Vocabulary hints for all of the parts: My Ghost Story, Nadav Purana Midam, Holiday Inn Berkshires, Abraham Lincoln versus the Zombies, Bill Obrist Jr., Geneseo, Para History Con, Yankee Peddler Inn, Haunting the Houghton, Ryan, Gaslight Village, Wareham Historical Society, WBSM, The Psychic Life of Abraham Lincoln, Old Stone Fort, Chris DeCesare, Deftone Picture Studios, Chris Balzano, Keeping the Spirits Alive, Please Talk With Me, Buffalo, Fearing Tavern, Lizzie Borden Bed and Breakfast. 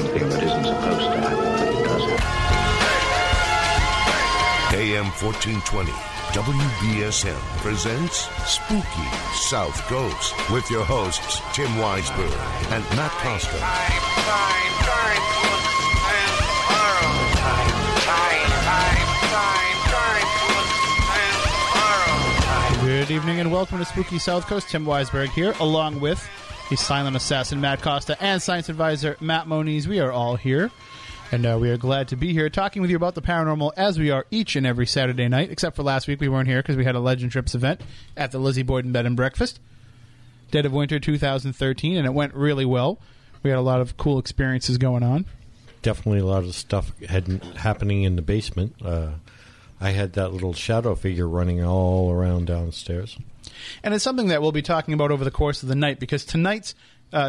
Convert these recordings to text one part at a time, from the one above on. something that isn't supposed to happen, but it does. AM 1420, WBSM presents Spooky South Coast with your hosts, Tim Weisberg and Matt Costa. Good evening and welcome to Spooky South Coast. Tim Weisberg here, along with the silent assassin, Matt Costa, and science advisor, Matt Moniz. We are all here, and we are glad to be here talking with you about the paranormal, as we are each and every Saturday night, except for last week. We weren't here because we had a Legend Trips event at the Lizzie Borden Bed and Breakfast, dead of winter 2013, and it went really well. We had a lot of cool experiences going on. Definitely a lot of stuff happening in the basement. I had that little shadow figure running all around downstairs. And it's something that we'll be talking about over the course of the night, because tonight's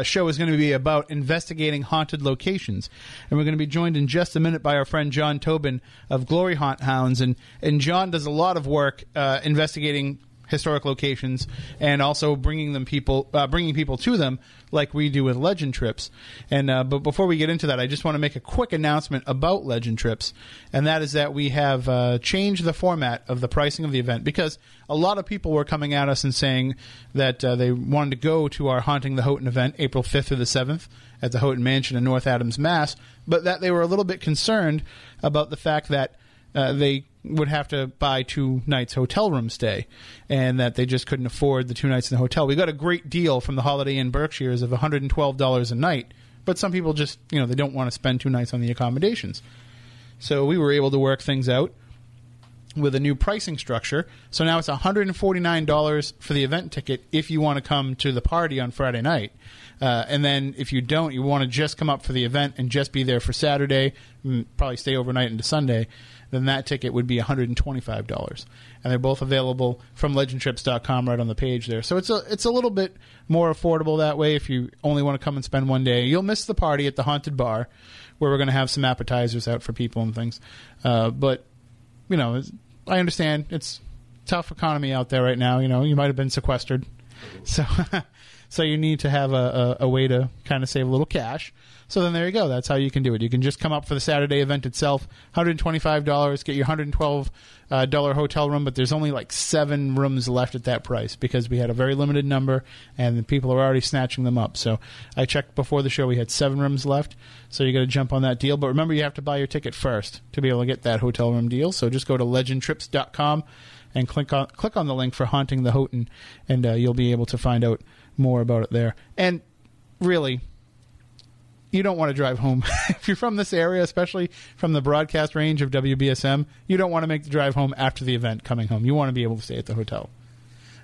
show is going to be about investigating haunted locations. And we're going to be joined in just a minute by our friend John Tobin of Glory Haunt Hounds. And John does a lot of work investigating historic locations and also bringing people to them like we do with Legend Trips. And but before we get into that, I just want to make a quick announcement about Legend Trips, and that is that we have changed the format of the pricing of the event, because a lot of people were coming at us and saying that they wanted to go to our Haunting the Houghton event April 5th through the 7th at the Houghton Mansion in North Adams, Mass, but that they were a little bit concerned about the fact that they would have to buy 2 nights hotel room stay, and that they just couldn't afford the 2 nights in the hotel. We got a great deal from the Holiday Inn Berkshires of $112 a night, but some people just, you know, they don't want to spend 2 nights on the accommodations. So we were able to work things out with a new pricing structure. So now it's $149 for the event ticket if you want to come to the party on Friday night. And then if you don't, you want to just come up for the event and just be there for Saturday, probably stay overnight into Sunday, then that ticket would be $125. And they're both available from legendtrips.com right on the page there. So it's a little bit more affordable that way if you only want to come and spend 1 day. You'll miss the party at the Haunted Bar, where we're going to have some appetizers out for people and things. But, you know, I understand it's a tough economy out there right now. You know, you might have been sequestered. So you need to have a way to kind of save a little cash. So then there you go. That's how you can do it. You can just come up for the Saturday event itself, $125, get your $112 hotel room, but there's only like 7 rooms left at that price because we had a very limited number and the people are already snatching them up. So I checked before the show, we had 7 rooms left, so you got to jump on that deal. But remember, you have to buy your ticket first to be able to get that hotel room deal. So just go to legendtrips.com and click on the link for Haunting the Houghton, and you'll be able to find out more about it there. And really, you don't want to drive home if you're from this area, especially from the broadcast range of WBSM. You don't want to make the drive home after the event coming home. You want to be able to stay at the hotel.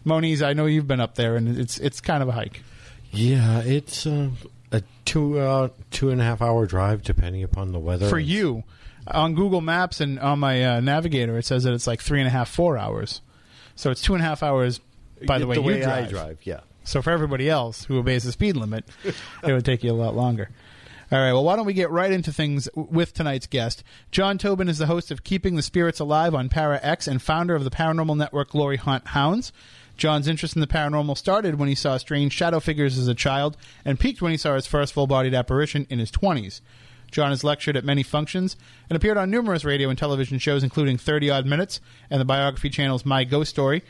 Moniz, I know you've been up there, and it's kind of a hike. Yeah, it's a 2.5 hour drive, depending upon the weather. For you, on Google Maps and on my navigator, it says that it's like 3.5, 4 hours. So it's 2.5 hours. By the way you drive. I drive, yeah. So for everybody else who obeys the speed limit, it would take you a lot longer. All right, well, why don't we get right into things with tonight's guest. John Tobin is the host of Keeping the Spirits Alive on Para X and founder of the paranormal network Glory Haunt Hounds. John's interest in the paranormal started when he saw strange shadow figures as a child and peaked when he saw his first full-bodied apparition in his 20s. John has lectured at many functions and appeared on numerous radio and television shows, including 30 Odd Minutes and the Biography Channel's My Ghost Story.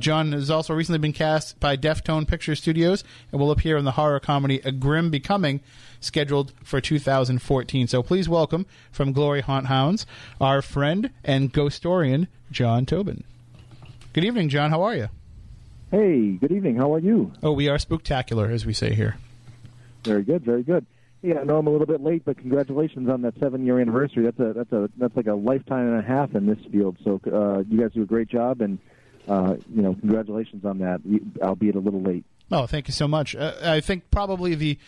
John has also recently been cast by Deftone Picture Studios and will appear in the horror comedy A Grim Becoming, scheduled for 2014. So please welcome, from Glory Haunt Hounds, our friend and ghostorian, John Tobin. Good evening, John. How are you? Hey, good evening. How are you? Oh, we are spooktacular, as we say here. Very good, very good. Yeah, I know I'm a little bit late, but congratulations on that 7-year anniversary. That's like a lifetime and a half in this field. So you guys do a great job, and you know, congratulations on that, albeit a little late. Oh, thank you so much. I think probably the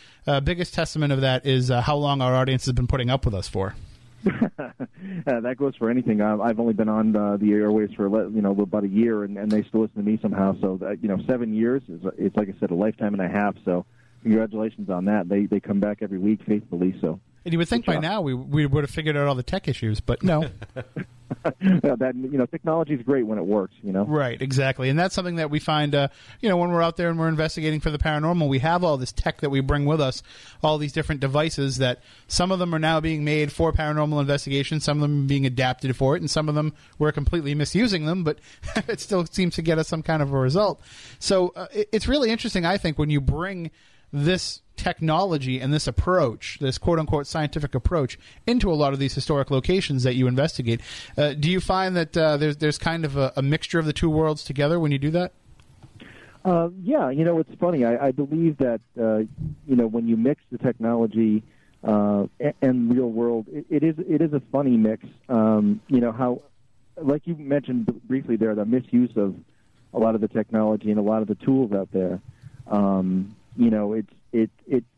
biggest testament of that is how long our audience has been putting up with us for. That goes for anything. I've only been on the airwaves for about a year, and they still listen to me somehow. So 7 years is like I said, a lifetime and a half. So congratulations on that. They come back every week faithfully. So. And you would think by now we would have figured out all the tech issues, but no. that, technology is great when it works, Right, exactly. And that's something that we find, when we're out there and we're investigating for the paranormal, we have all this tech that we bring with us, all these different devices that some of them are now being made for paranormal investigation, some of them being adapted for it, and some of them we're completely misusing them, but it still seems to get us some kind of a result. So it's really interesting, I think, when you bring this technology and this approach, this quote-unquote scientific approach, into a lot of these historic locations that you investigate. Do you find that there's kind of a mixture of the two worlds together when you do that? Yeah, it's funny. I believe that, when you mix the technology and real world, it is a funny mix. How, like you mentioned briefly there, the misuse of a lot of the technology and a lot of the tools out there.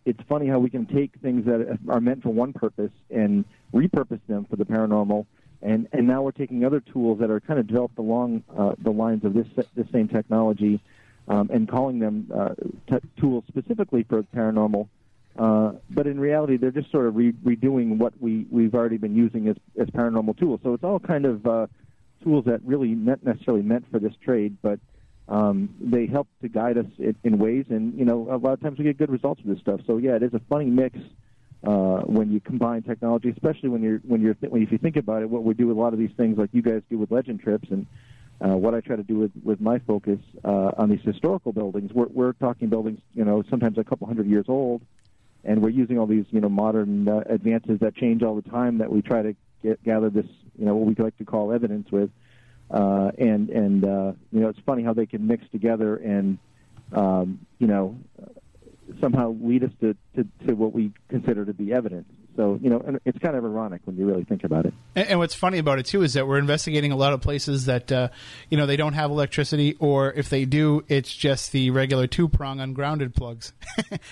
It's funny how we can take things that are meant for one purpose and repurpose them for the paranormal, and now we're taking other tools that are kind of developed along the lines of this same technology, and calling them tools specifically for paranormal. But in reality, they're just sort of redoing what we've already been using as paranormal tools. So it's all kind of tools that really not necessarily meant for this trade, but they help to guide us in ways, and a lot of times we get good results with this stuff. So yeah, it is a funny mix when you combine technology, especially if you think about it, what we do with a lot of these things, like you guys do with legend trips, and what I try to do with my focus on these historical buildings. We're talking buildings, sometimes a couple hundred years old, and we're using all these modern advances that change all the time, that we try to gather this what we like to call evidence with. It's funny how they can mix together and, somehow lead us to what we consider to be evidence. So, and it's kind of ironic when you really think about it. And what's funny about it, too, is that we're investigating a lot of places that, they don't have electricity, or if they do, it's just the regular two-prong ungrounded plugs.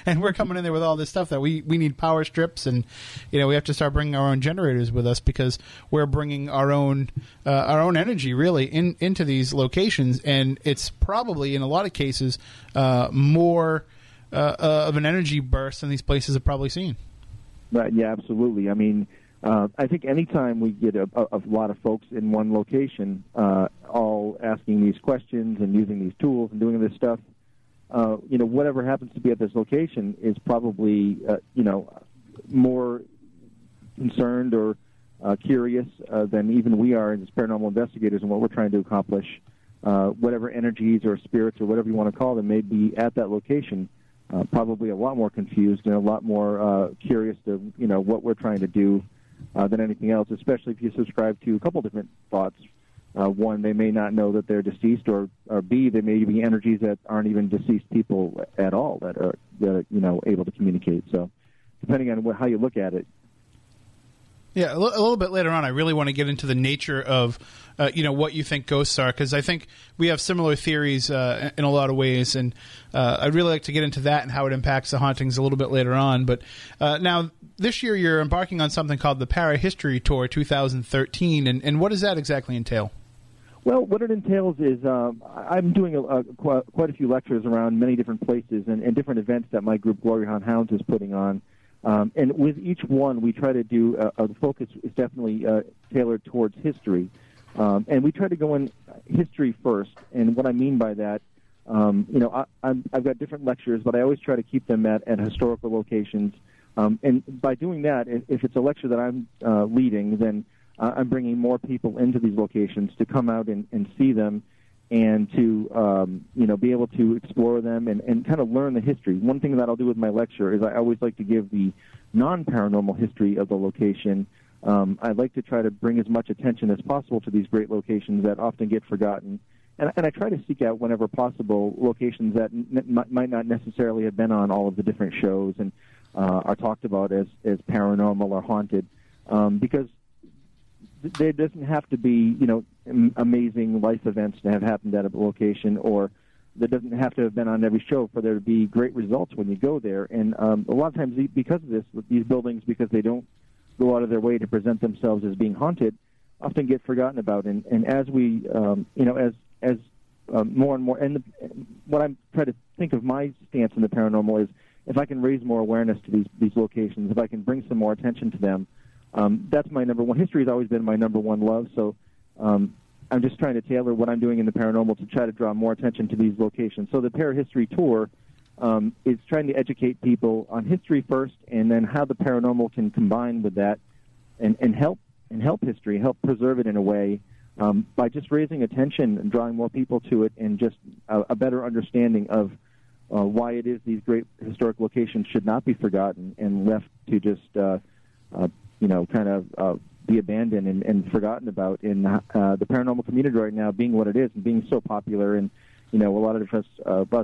And we're coming in there with all this stuff that we need power strips, and, we have to start bringing our own generators with us, because we're bringing our own energy, really, into these locations. And it's probably, in a lot of cases, more of an energy burst than these places have probably seen. Right. Yeah, absolutely. I mean, I think anytime we get a lot of folks in one location, all asking these questions and using these tools and doing this stuff, whatever happens to be at this location is probably, more concerned or curious than even we are as paranormal investigators and what we're trying to accomplish. Whatever energies or spirits or whatever you want to call them may be at that location. Probably a lot more confused and a lot more curious to what we're trying to do than anything else, especially if you subscribe to a couple different thoughts. One, they may not know that they're deceased, or B, they may be energies that aren't even deceased people at all that are able to communicate. So depending on how you look at it. Yeah, a little bit later on, I really want to get into the nature of, what you think ghosts are, because I think we have similar theories in a lot of ways, and I'd really like to get into that and how it impacts the hauntings a little bit later on. But now, this year, you're embarking on something called the Para History Tour 2013, and what does that exactly entail? Well, what it entails is I'm doing quite a few lectures around many different places and different events that my group, Glory Haunt Hounds, is putting on. And with each one, we try to do the focus is definitely tailored towards history. And we try to go in history first. And what I mean by that, I've got different lectures, but I always try to keep them at historical locations. And by doing that, if it's a lecture that I'm leading, then I'm bringing more people into these locations to come out and see them, and to be able to explore them and kind of learn the history. One thing that I'll do with my lecture is I always like to give the non-paranormal history of the location. I like to try to bring as much attention as possible to these great locations that often get forgotten. And I try to seek out, whenever possible, locations that might not necessarily have been on all of the different shows and are talked about as paranormal or haunted, because there doesn't have to be, amazing life events to have happened at a location, or that doesn't have to have been on every show for there to be great results when you go there. And a lot of times, because of this, with these buildings, because they don't go out of their way to present themselves as being haunted, often get forgotten about. And as we, more and more, what I'm trying to think of my stance in the paranormal is, if I can raise more awareness to these locations, if I can bring some more attention to them, that's my number one. History has always been my number one love, so I'm just trying to tailor what I'm doing in the paranormal to try to draw more attention to these locations. So the Para History Tour is trying to educate people on history first, and then how the paranormal can combine with that and help history, help preserve it in a way by just raising attention and drawing more people to it, and just a better understanding of why it is these great historic locations should not be forgotten and left to just, be abandoned and forgotten about in the paranormal community right now, being what it is and being so popular. And, you know, a lot of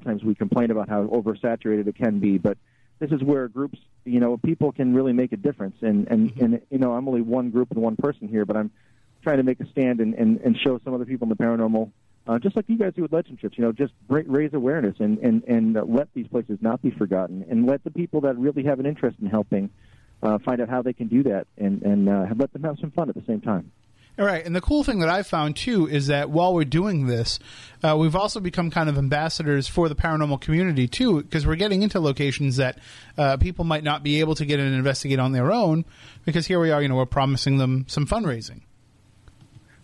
times we complain about how oversaturated it can be, but this is where groups, you know, people can really make a difference. And you know, I'm only one group and one person here, but I'm trying to make a stand and show some other people in the paranormal, just like you guys do with legend trips, you know, just raise awareness and let these places not be forgotten, and let the people that really have an interest in helping find out how they can do that, and let them have some fun at the same time. All right, and the cool thing that I've found, too, is that while we're doing this, we've also become kind of ambassadors for the paranormal community, too, because we're getting into locations that people might not be able to get in and investigate on their own, because here we are, you know, we're promising them some fundraising.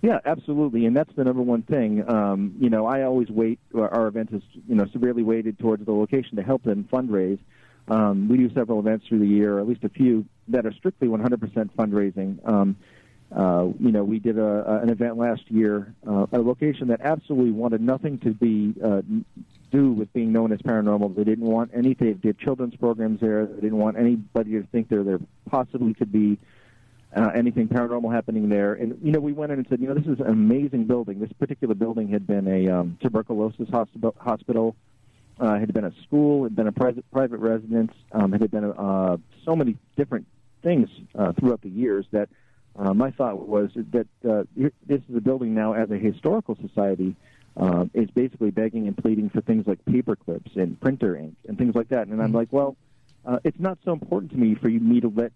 Yeah, absolutely, and that's the number one thing. You know, I always wait, our event is, you know, severely weighted towards the location to help them fundraise. We do several events through the year, or at least a few, that are strictly 100% fundraising. You know, we did an event last year at a location that absolutely wanted nothing to be do with being known as paranormal. They didn't want anything. They did children's programs there. They didn't want anybody to think there possibly could be anything paranormal happening there. And, you know, we went in and said, you know, this is an amazing building. This particular building had been a tuberculosis hospital. It had been a school, it had been a private residence, it had been so many different things throughout the years that my thought was that this is a building now as a historical society is basically begging and pleading for things like paper clips and printer ink and things like that. And I'm like, well, it's not so important to me for me to let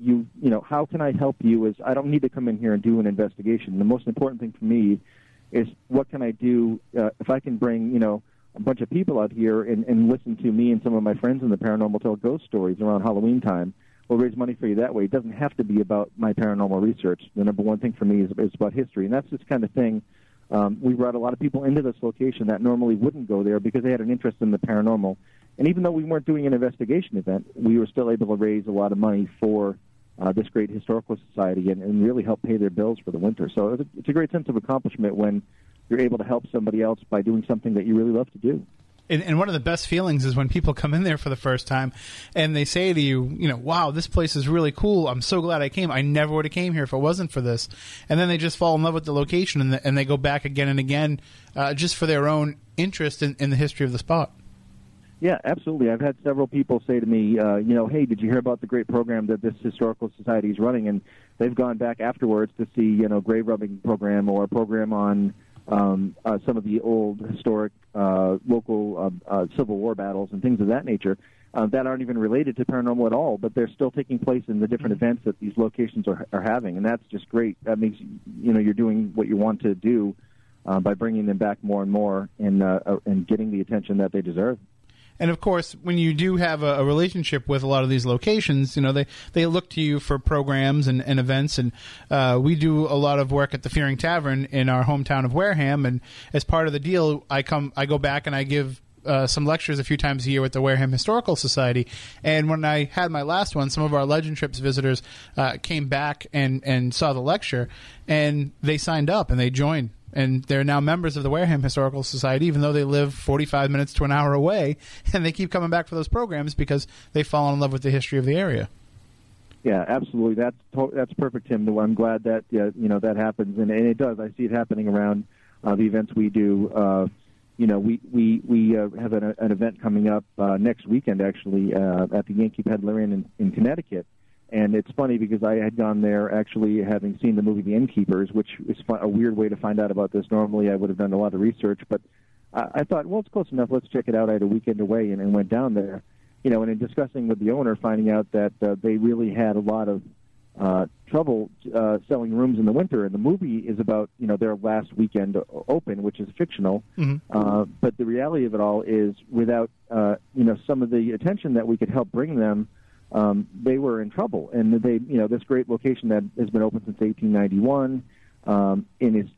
you, you know, how can I help you is I don't need to come in here and do an investigation. The most important thing for me is what can I do if I can bring, you know, a bunch of people out here and listen to me and some of my friends in the paranormal tell ghost stories around Halloween time. We'll raise money for you that way. It doesn't have to be about my paranormal research. The number one thing for me is about history, and that's this kind of thing. We brought a lot of people into this location that normally wouldn't go there because they had an interest in the paranormal. And even though we weren't doing an investigation event, we were still able to raise a lot of money for this great historical society and really help pay their bills for the winter. So it's a great sense of accomplishment when you're able to help somebody else by doing something that you really love to do. And one of the best feelings is when people come in there for the first time and they say to you, you know, wow, this place is really cool. I'm so glad I came. I never would have came here if it wasn't for this. And then they just fall in love with the location and they go back again and again just for their own interest in the history of the spot. Yeah, absolutely. I've had several people say to me, you know, hey, did you hear about the great program that this historical society is running? And they've gone back afterwards to see, you know, grave rubbing program or a program on some of the old historic local Civil War battles and things of that nature that aren't even related to paranormal at all, but they're still taking place in the different events that these locations are having, and that's just great. That means, you know, you're doing what you want to do by bringing them back more and more and getting the attention that they deserve. And, of course, when you do have a relationship with a lot of these locations, you know, they look to you for programs and events. And we do a lot of work at the Fearing Tavern in our hometown of Wareham. And as part of the deal, I go back and I give some lectures a few times a year with the Wareham Historical Society. And when I had my last one, some of our Legend Trips visitors came back and saw the lecture. And they signed up and they joined. And they're now members of the Wareham Historical Society, even though they live 45 minutes to an hour away. And they keep coming back for those programs because they've fallen in love with the history of the area. Yeah, absolutely. That's perfect, Tim. I'm glad that you know that happens, and it does. I see it happening around the events we do. You know, we have an event coming up next weekend, actually, at the Yankee Peddler Inn in Connecticut. And it's funny because I had gone there actually having seen the movie The Innkeepers, which is a weird way to find out about this. Normally I would have done a lot of research, but I thought, well, it's close enough. Let's check it out. I had a weekend away and went down there. You know, and in discussing with the owner, finding out that they really had a lot of trouble selling rooms in the winter. And the movie is about, you know, their last weekend open, which is fictional. Mm-hmm. But the reality of it all is without, you know, some of the attention that we could help bring them, they were in trouble, and they, you know, this great location that has been open since 1891 and it's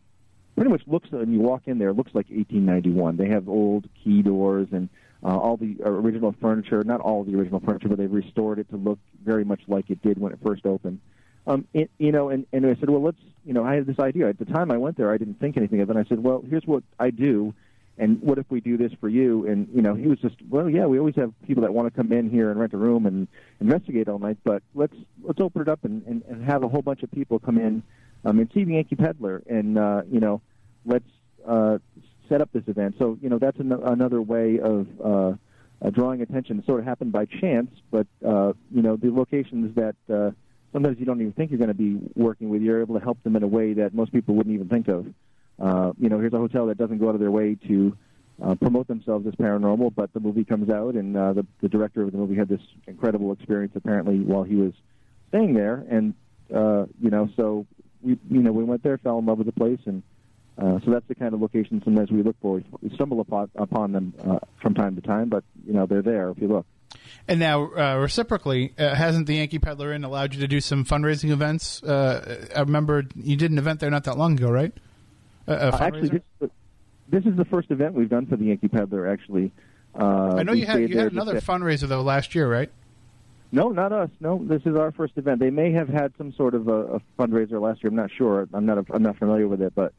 pretty much looks, when you walk in there, it looks like 1891. They have old key doors and all the original furniture, not all the original furniture, but they've restored it to look very much like it did when it first opened. And I said, well, let's, I had this idea. At the time I went there, I didn't think anything of it. And I said, well, here's what I do, and what if we do this for you? And, he was just, well, yeah, we always have people that want to come in here and rent a room and investigate all night, but let's open it up and have a whole bunch of people come in and see the Yankee Peddler and, let's set up this event. So, that's another way of drawing attention. It sort of happened by chance, but, the locations that... sometimes you don't even think you're going to be working with. You're able to help them in a way that most people wouldn't even think of. Here's a hotel that doesn't go out of their way to promote themselves as paranormal, but the movie comes out, and the director of the movie had this incredible experience apparently while he was staying there. And, so we went there, fell in love with the place, and so that's the kind of location sometimes we look for. We stumble upon them from time to time, but, they're there if you look. And now, reciprocally, hasn't the Yankee Peddler Inn allowed you to do some fundraising events? I remember you did an event there not that long ago, right? Actually, this is the first event we've done for the Yankee Peddler, actually. I know you had another fundraiser, though, last year, right? No, not us. No, this is our first event. They may have had some sort of a fundraiser last year. I'm not sure. I'm not familiar with it, but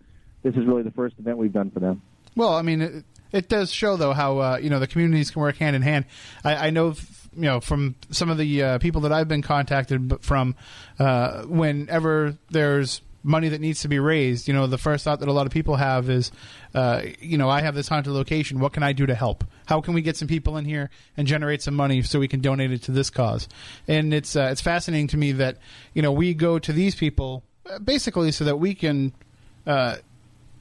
this is really the first event we've done for them. Well, I mean... It does show, though, how the communities can work hand in hand. I know, from some of the people that I've been contacted from, whenever there's money that needs to be raised, the first thought that a lot of people have is, I have this haunted location. What can I do to help? How can we get some people in here and generate some money so we can donate it to this cause? And it's fascinating to me that we go to these people basically so that we can.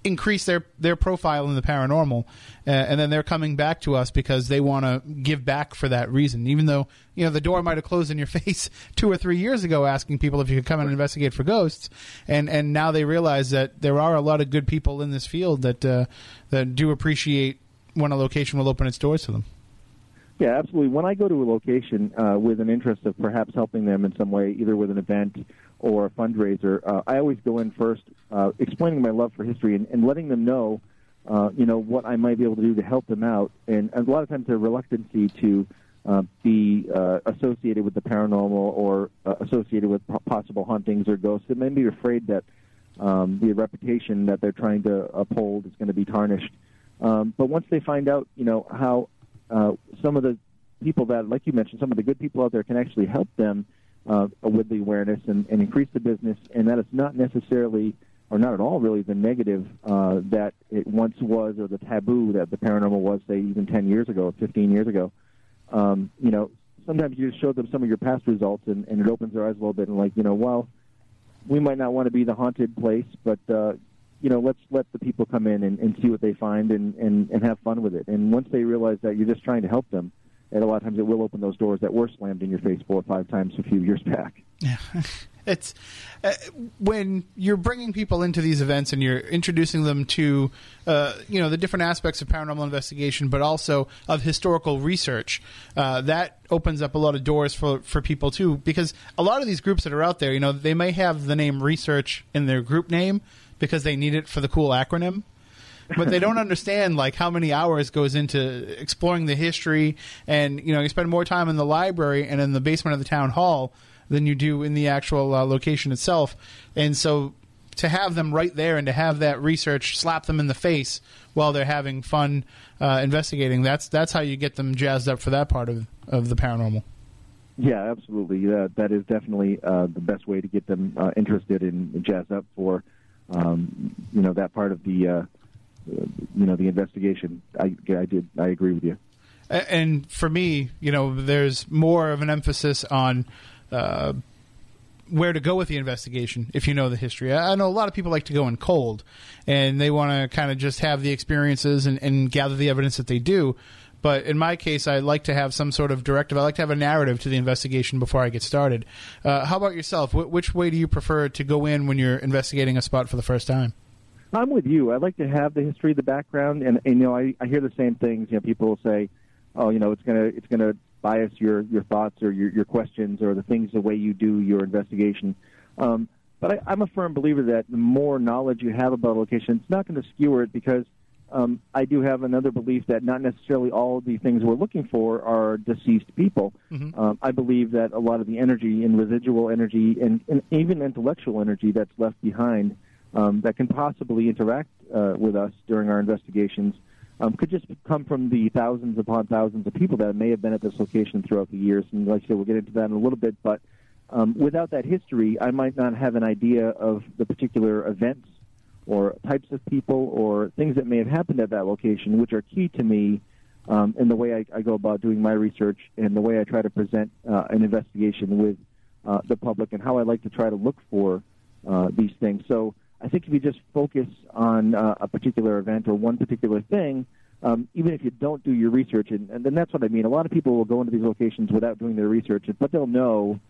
Increase their profile in the paranormal, and then they're coming back to us because they want to give back for that reason, even though the door might have closed in your face 2 or 3 years ago asking people if you could come and investigate for ghosts, and now they realize that there are a lot of good people in this field that do appreciate when a location will open its doors to them. Yeah, absolutely. When I go to a location with an interest of perhaps helping them in some way, either with an event or a fundraiser, I always go in first explaining my love for history and letting them know, what I might be able to do to help them out. And a lot of times their reluctancy to be associated with the paranormal or associated with possible hauntings or ghosts, they may be afraid that the reputation that they're trying to uphold is going to be tarnished. But once they find out, how some of the people that, like you mentioned, some of the good people out there can actually help them with the awareness and increase the business, and that it's not necessarily, or not at all really, the negative that it once was, or the taboo that the paranormal was, say, even 10 years ago or 15 years ago. Sometimes you just show them some of your past results, and it opens their eyes a little bit, and like, well, we might not want to be the haunted place, but, let's let the people come in and see what they find and have fun with it. And once they realize that you're just trying to help them, and a lot of times it will open those doors that were slammed in your face 4 or 5 times a few years back. Yeah. It's when you're bringing people into these events and you're introducing them to, the different aspects of paranormal investigation, but also of historical research, that opens up a lot of doors for people, too, because a lot of these groups that are out there, they may have the name research in their group name because they need it for the cool acronym. But they don't understand, how many hours goes into exploring the history. And, you spend more time in the library and in the basement of the town hall than you do in the actual location itself. And so to have them right there and to have that research slap them in the face while they're having fun investigating, that's how you get them jazzed up for that part of the paranormal. Yeah, absolutely. That is definitely the best way to get them interested and jazzed up for, that part of the the investigation. I agree with you. And for me, there's more of an emphasis on where to go with the investigation if you know the history. I know a lot of people like to go in cold, and they want to kind of just have the experiences and gather the evidence that they do. But in my case, I like to have some sort of directive. I like to have a narrative to the investigation before I get started. How about yourself? Which way do you prefer to go in when you're investigating a spot for the first time? I'm with you. I like to have the history, the background, and I hear the same things. People will say, "Oh, it's gonna bias your thoughts or your questions or the way you do your investigation." But I'm a firm believer that the more knowledge you have about a location, it's not going to skewer it, because I do have another belief that not necessarily all the things we're looking for are deceased people. Mm-hmm. I believe that a lot of the energy and residual energy and even intellectual energy that's left behind that can possibly interact with us during our investigations could just come from the thousands upon thousands of people that may have been at this location throughout the years. And like I said, we'll get into that in a little bit, but without that history, I might not have an idea of the particular events or types of people or things that may have happened at that location, which are key to me in the way I go about doing my research and the way I try to present an investigation with the public and how I like to try to look for these things. So I think if you just focus on a particular event or one particular thing, even if you don't do your research, and then that's what I mean. A lot of people will go into these locations without doing their research, but they'll know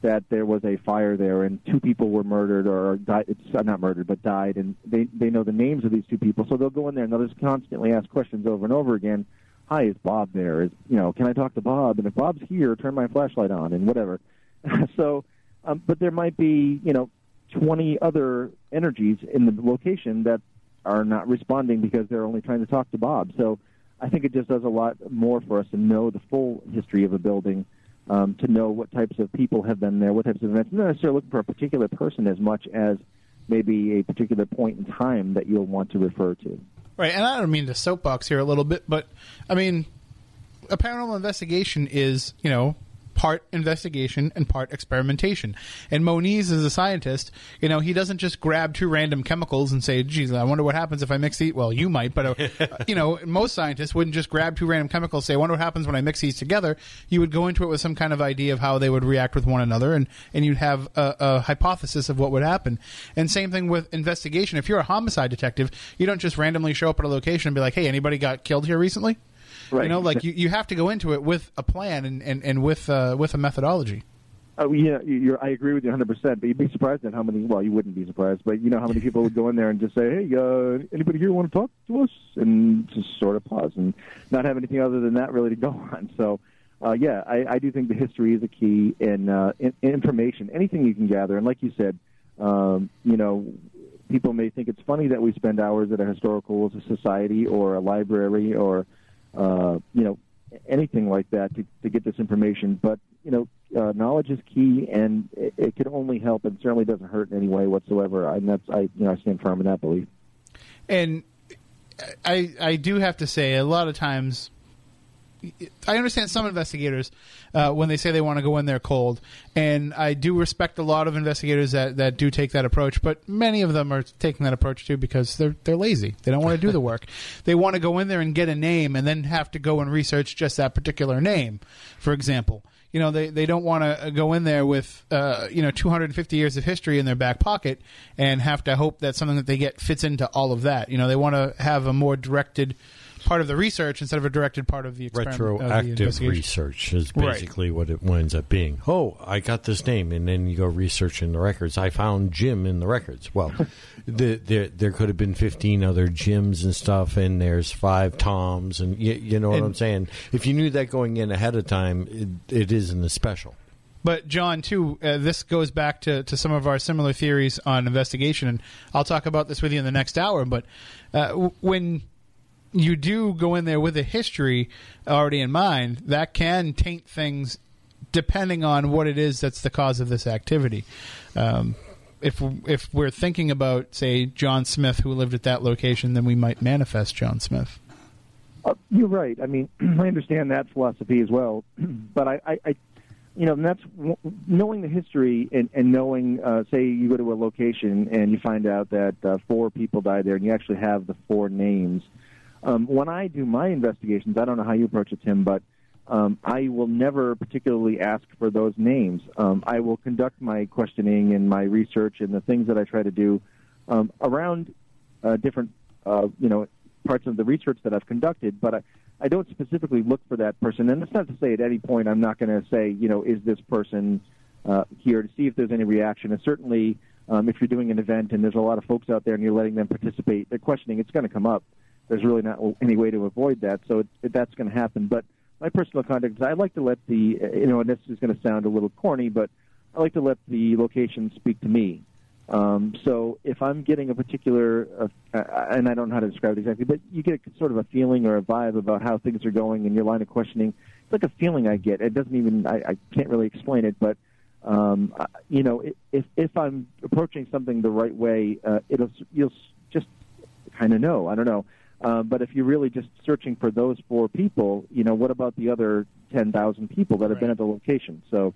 that there was a fire there and two people were murdered or died, not murdered, but died, and they know the names of these two people. So they'll go in there and they'll just constantly ask questions over and over again. Hi, is Bob there? Can I talk to Bob? And if Bob's here, turn my flashlight on and whatever. So, but there might be, 20 other energies in the location that are not responding because they're only trying to talk to Bob. So I think it just does a lot more for us to know the full history of a building, to know what types of people have been there, what types of events. Not necessarily looking for a particular person as much as maybe a particular point in time that you'll want to refer to. Right, and I don't mean to soapbox here a little bit, but, I mean, a paranormal investigation is, part investigation and part experimentation. And Moniz is a scientist. He doesn't just grab two random chemicals and say, geez, I wonder what happens if I mix these. Well, you might, but, most scientists wouldn't just grab two random chemicals and say, I wonder what happens when I mix these together. You would go into it with some kind of idea of how they would react with one another, and you'd have a hypothesis of what would happen. And same thing with investigation. If you're a homicide detective, you don't just randomly show up at a location and be like, hey, anybody got killed here recently? Right. You have to go into it with a plan and with a methodology. Oh, yeah, I agree with you 100%, but you'd be surprised at how many, well, you wouldn't be surprised, but how many people would go in there and just say, hey, anybody here want to talk to us? And just sort of pause and not have anything other than that really to go on. So, I do think the history is a key in information, anything you can gather. And like you said, people may think it's funny that we spend hours at a historical society or a library or anything like that to get this information. But, knowledge is key, and it can only help and certainly doesn't hurt in any way whatsoever. And that's, I stand firm in that belief. And I do have to say, a lot of times, I understand some investigators when they say they want to go in there cold, and I do respect a lot of investigators that do take that approach, but many of them are taking that approach too because they're lazy. They don't want to do the work. They want to go in there and get a name and then have to go and research just that particular name, for example. They don't want to go in there with, 250 years of history in their back pocket and have to hope that something that they get fits into all of that. They want to have a more directed part of the research instead of a directed part of the experiment. Retroactive research is basically what it winds up being. Oh, I got this name, and then you go researching the records. I found Jim in the records. Well, there could have been 15 other Jims and stuff, and there's 5 Toms, and what I'm saying? If you knew that going in ahead of time, it isn't as special. But, John, too, this goes back to some of our similar theories on investigation, and I'll talk about this with you in the next hour, but when you do go in there with a history already in mind, that can taint things depending on what it is that's the cause of this activity. If we're thinking about, say, John Smith, who lived at that location, then we might manifest John Smith. You're right. I mean, I understand that philosophy as well. But that's knowing the history and knowing, say, you go to a location and you find out that 4 people died there and you actually have the 4 names. When I do my investigations, I don't know how you approach it, Tim, but I will never particularly ask for those names. I will conduct my questioning and my research and the things that I try to do around different, parts of the research that I've conducted, but I don't specifically look for that person. And that's not to say at any point I'm not going to say, is this person here, to see if there's any reaction. And certainly if you're doing an event and there's a lot of folks out there and you're letting them participate, they're questioning, it's going to come up. There's really not any way to avoid that, so that's going to happen. But my personal conduct is I like to let and this is going to sound a little corny, but I like to let the location speak to me. So if I'm getting a particular, and I don't know how to describe it exactly, but you get sort of a feeling or a vibe about how things are going in your line of questioning. It's like a feeling I get. It doesn't even, I can't really explain it, but, you know, if I'm approaching something the right way, you'll just kind of know. I don't know. But if you're really just searching for those four people, you know, what about the other 10,000 people that have been at the location? So,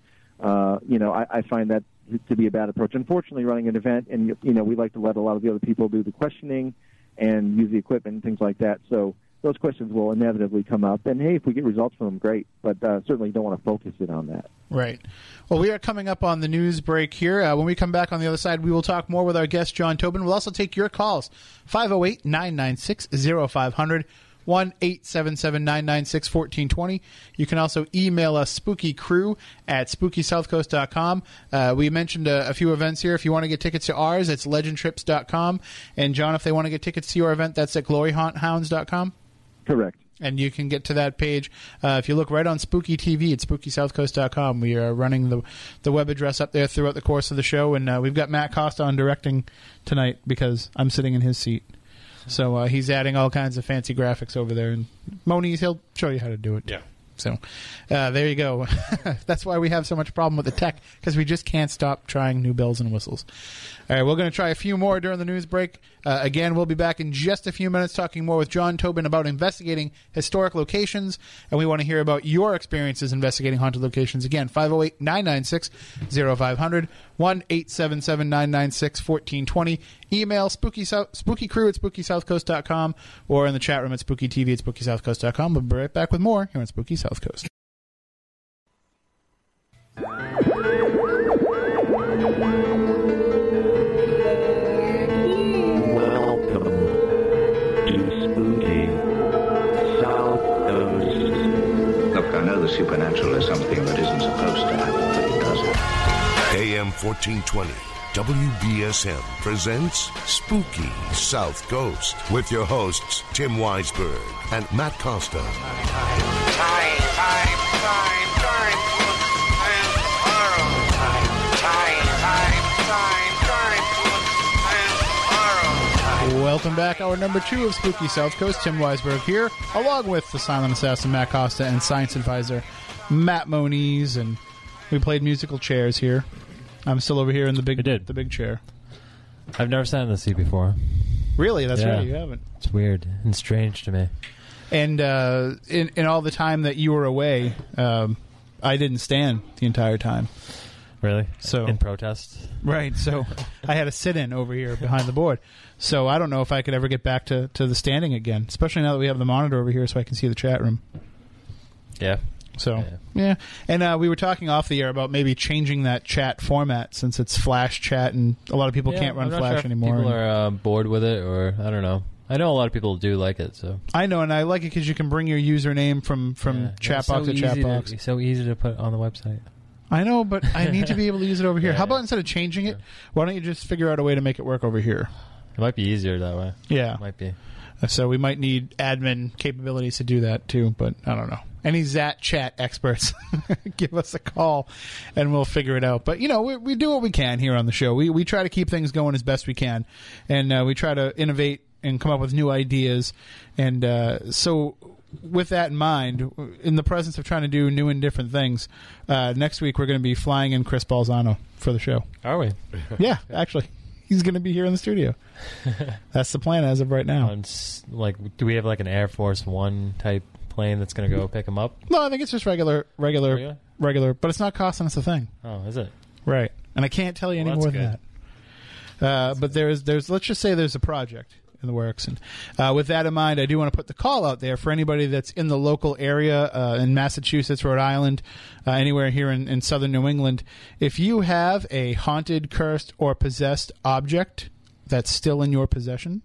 you know, I find that to be a bad approach. Unfortunately, running an event, and, you know, we like to let a lot of the other people do the questioning and use the equipment and things like that. So those questions will inevitably come up. And, hey, if we get results from them, great. But certainly you don't want to focus it on that. Right. Well, we are coming up on the news break here. When we come back on the other side, we will talk more with our guest, John Tobin. We'll also take your calls, 508-996-0500, 1-877-996-1420. You can also email us, spookycrew at spookysouthcoast.com. We mentioned a few events here. If you want to get tickets to ours, it's legendtrips.com. And, John, if they want to get tickets to your event, that's at gloryhaunthounds.com? Correct. And you can get to that page. If you look right on Spooky TV at SpookySouthCoast.com, we are running the web address up there throughout the course of the show. And we've got Matt Costa on directing tonight because I'm sitting in his seat. So he's adding all kinds of fancy graphics over there. And Moniz, he'll show you how to do it. Yeah. So there you go. That's why we have so much problem with the tech, because we just can't stop trying new bells and whistles. All right, we're going to try a few more during the news break. Again, we'll be back in just a few minutes talking more with John Tobin about investigating historic locations, and we want to hear about your experiences investigating haunted locations. Again, 508-996-0500, 1-877-996-1420. Email spookycrew at spookysouthcoast.com or in the chat room at spookytv at spookysouthcoast.com. We'll be right back with more here on Spooky South Coast. The supernatural is something that isn't supposed to happen, but it does. AM 1420 WBSM presents Spooky South Coast with your hosts Tim Weisberg and Matt Costa. Welcome back, hour number 2 of Spooky South Coast. Tim Weisberg here, along with the silent assassin Matt Costa and science advisor Matt Moniz, and we played musical chairs here. I'm still over here in the big chair. I've never sat in the seat before. Really? That's right, you haven't. It's weird and strange to me. And in all the time that you were away, I didn't stand the entire time. Really? So in protest? Right. So I had a sit-in over here behind the board. So I don't know if I could ever get back to the standing again, especially now that we have the monitor over here so I can see the chat room. Yeah. So, yeah. And we were talking off the air about maybe changing that chat format since it's Flash chat and a lot of people can't run Flash anymore. People are bored with it, or I don't know. I know a lot of people do like it. So I know, and I like it because you can bring your username from chatbox to chatbox. It's so easy to put on the website. I know, but I need to be able to use it over here. How about instead of changing it, why don't you just figure out a way to make it work over here? It might be easier that way. Yeah. It might be. So we might need admin capabilities to do that, too, but I don't know. Any Zat Chat experts, give us a call, and we'll figure it out. But, you know, we do what we can here on the show. We try to keep things going as best we can, and we try to innovate and come up with new ideas. And so with that in mind, in the presence of trying to do new and different things, next week we're going to be flying in Chris Balzano for the show. Are we? Yeah, actually. He's going to be here in the studio. That's the plan as of right now. Like, do we have like an Air Force One type plane that's going to go pick him up? No, I think it's just regular. But it's not costing us a thing. Oh, is it? Right. And I can't tell you any more than that. But there's let's just say there's a project in the works. And with that in mind, I do want to put the call out there for anybody that's in the local area in Massachusetts, Rhode Island, anywhere here in southern New England. If you have a haunted, cursed, or possessed object that's still in your possession,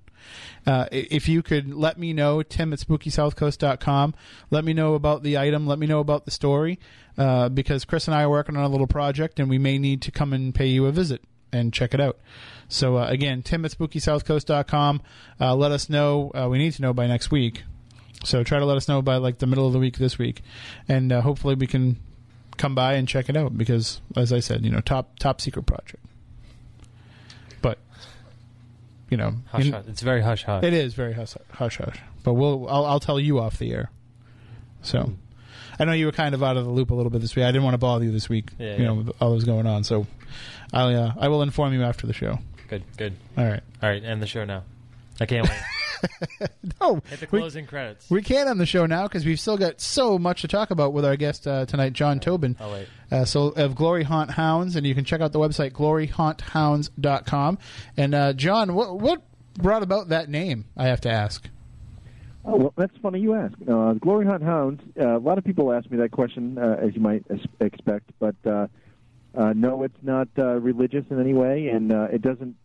if you could let me know, Tim at SpookySouthCoast.com, let me know about the item, let me know about the story, because Chris and I are working on a little project, and we may need to come and pay you a visit and check it out. So, again, Tim at SpookySouthCoast.com. Let us know. We need to know by next week. So try to let us know by, like, the middle of the week this week. And hopefully we can come by and check it out because, as I said, you know, top secret project. you know, hush, hush. It's very hush hush. It is very hush hush. But I'll tell you off the air. So I know you were kind of out of the loop a little bit this week. I didn't want to bother you this week. Yeah, you know, with all that was going on. So I will inform you after the show. Good. All right. End the show now. I can't wait. No. Hit the closing credits. We can't end the show now because we've still got so much to talk about with our guest tonight, John Tobin. Oh, wait. So of Glory Haunt Hounds, and you can check out the website, gloryhaunthounds.com. And, John, what brought about that name, I have to ask? Oh, well, that's funny you ask. Glory Haunt Hounds, a lot of people ask me that question, as you might expect, but... no, it's not religious in any way, and it doesn't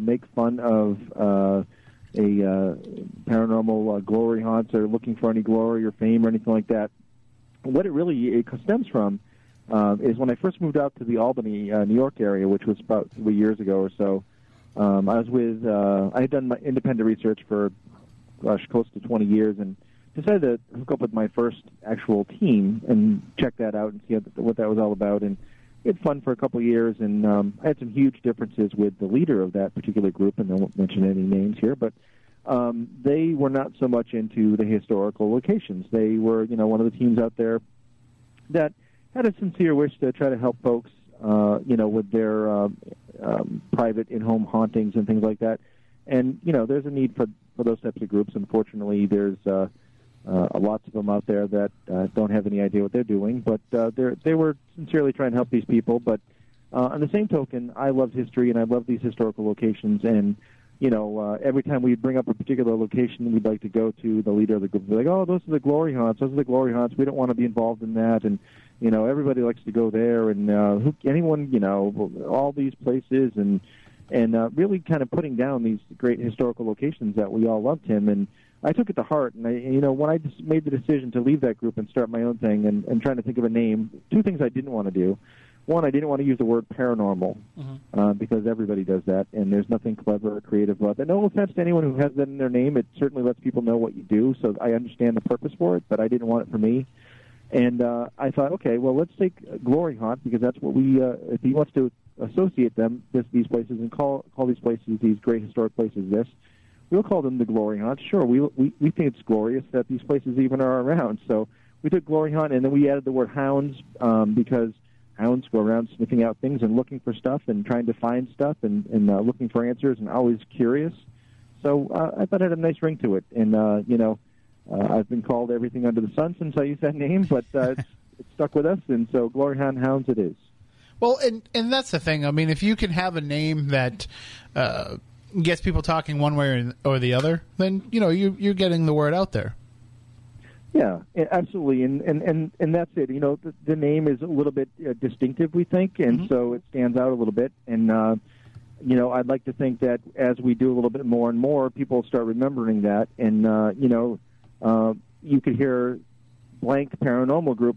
make fun of a paranormal glory haunts or looking for any glory or fame or anything like that. What it really stems from is when I first moved out to the Albany, New York area, which was about 3 years ago or so, I was with, I had done my independent research for, gosh, close to 20 years, and decided to hook up with my first actual team and check that out and see what that was all about. And we had fun for a couple of years, and I had some huge differences with the leader of that particular group, and I won't mention any names here, but they were not so much into the historical locations. They were, you know, one of the teams out there that had a sincere wish to try to help folks, you know, with their private in-home hauntings and things like that. And, you know, there's a need for those types of groups. Unfortunately, there's... lots of them out there that don't have any idea what they're doing, but they were sincerely trying to help these people. But on the same token, I loved history, and I loved these historical locations. And, you know, every time we'd bring up a particular location we'd like to go to, the leader of the group would be like, oh, those are the glory haunts. Those are the glory haunts. We don't want to be involved in that. And, you know, everybody likes to go there. And anyone, you know, all these places and really kind of putting down these great historical locations that we all loved him. And I took it to heart, and, you know, when I just made the decision to leave that group and start my own thing and trying to think of a name, two things I didn't want to do. One, I didn't want to use the word paranormal because everybody does that, and there's nothing clever or creative about that. No offense to anyone who has that in their name. It certainly lets people know what you do, so I understand the purpose for it, but I didn't want it for me. And I thought, okay, well, let's take Glory Haunt because that's what we – if he wants to associate them, these places, and call these places, these great historic places, this – we'll call them the Glory Haunt. Sure, we think it's glorious that these places even are around. So we took Glory Haunt, and then we added the word hounds because hounds go around sniffing out things and looking for stuff and trying to find stuff and looking for answers and always curious. So I thought it had a nice ring to it. And, you know, I've been called everything under the sun since I used that name, but it stuck with us, and so Glory Haunt Hounds it is. Well, and that's the thing. I mean, if you can have a name that gets people talking one way or the other, then, you know, you're getting the word out there. Yeah, absolutely, and that's it. You know, the name is a little bit distinctive, we think, and so it stands out a little bit. And, you know, I'd like to think that as we do a little bit more and more, people start remembering that. And, you know, you could hear blank paranormal group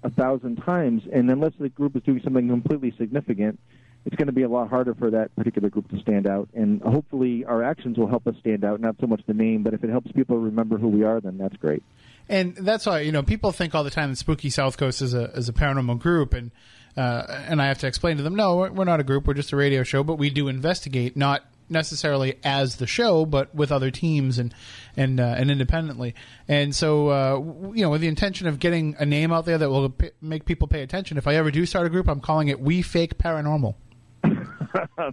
1,000 times, and unless the group is doing something completely significant, it's going to be a lot harder for that particular group to stand out, and hopefully our actions will help us stand out, not so much the name, but if it helps people remember who we are, then that's great. And that's why, you know, people think all the time that Spooky South Coast is a paranormal group, and I have to explain to them, no, we're not a group, we're just a radio show, but we do investigate, not necessarily as the show, but with other teams and independently. And so, you know, with the intention of getting a name out there that will make people pay attention, if I ever do start a group, I'm calling it We Fake Paranormal.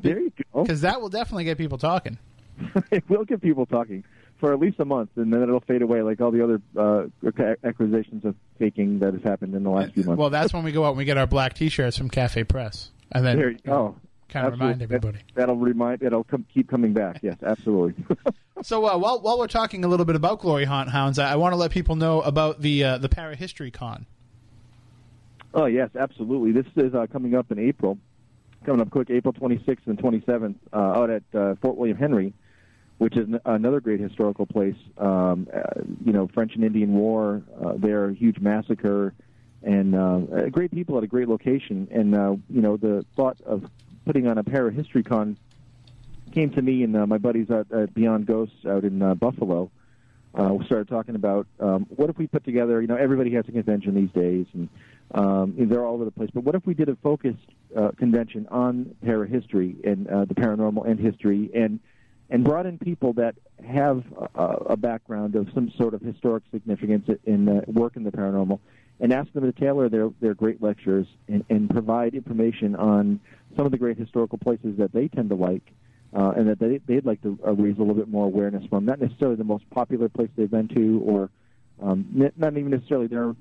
There you go. Because that will definitely get people talking. It will get people talking for at least a month, and then it'll fade away like all the other acquisitions of faking that has happened in the last few months. Well, that's when we go out and we get our black T-shirts from Cafe Press, and then there you go. Kind of absolutely. Remind everybody. That'll keep coming back. Yes, absolutely. So while we're talking a little bit about Glory Haunt Hounds, I want to let people know about the Para History Con. Oh yes, absolutely. This is coming up in April. Coming up quick, April 26th and 27th, out at Fort William Henry, which is another great historical place. You know, French and Indian War, there, a huge massacre, and great people at a great location. And, you know, the thought of putting on a Para History Con came to me and my buddies at Beyond Ghosts out in Buffalo. We started talking about what if we put together, you know, everybody has a convention these days, and they're all over the place, but what if we did a focused convention on parahistory and the paranormal and history, and and brought in people that have a background of some sort of historic significance in work in the paranormal, and asked them to tailor their great lectures and provide information on some of the great historical places that they tend to like and that they'd like to raise a little bit more awareness from. Not necessarily the most popular place they've been to, or not even necessarily their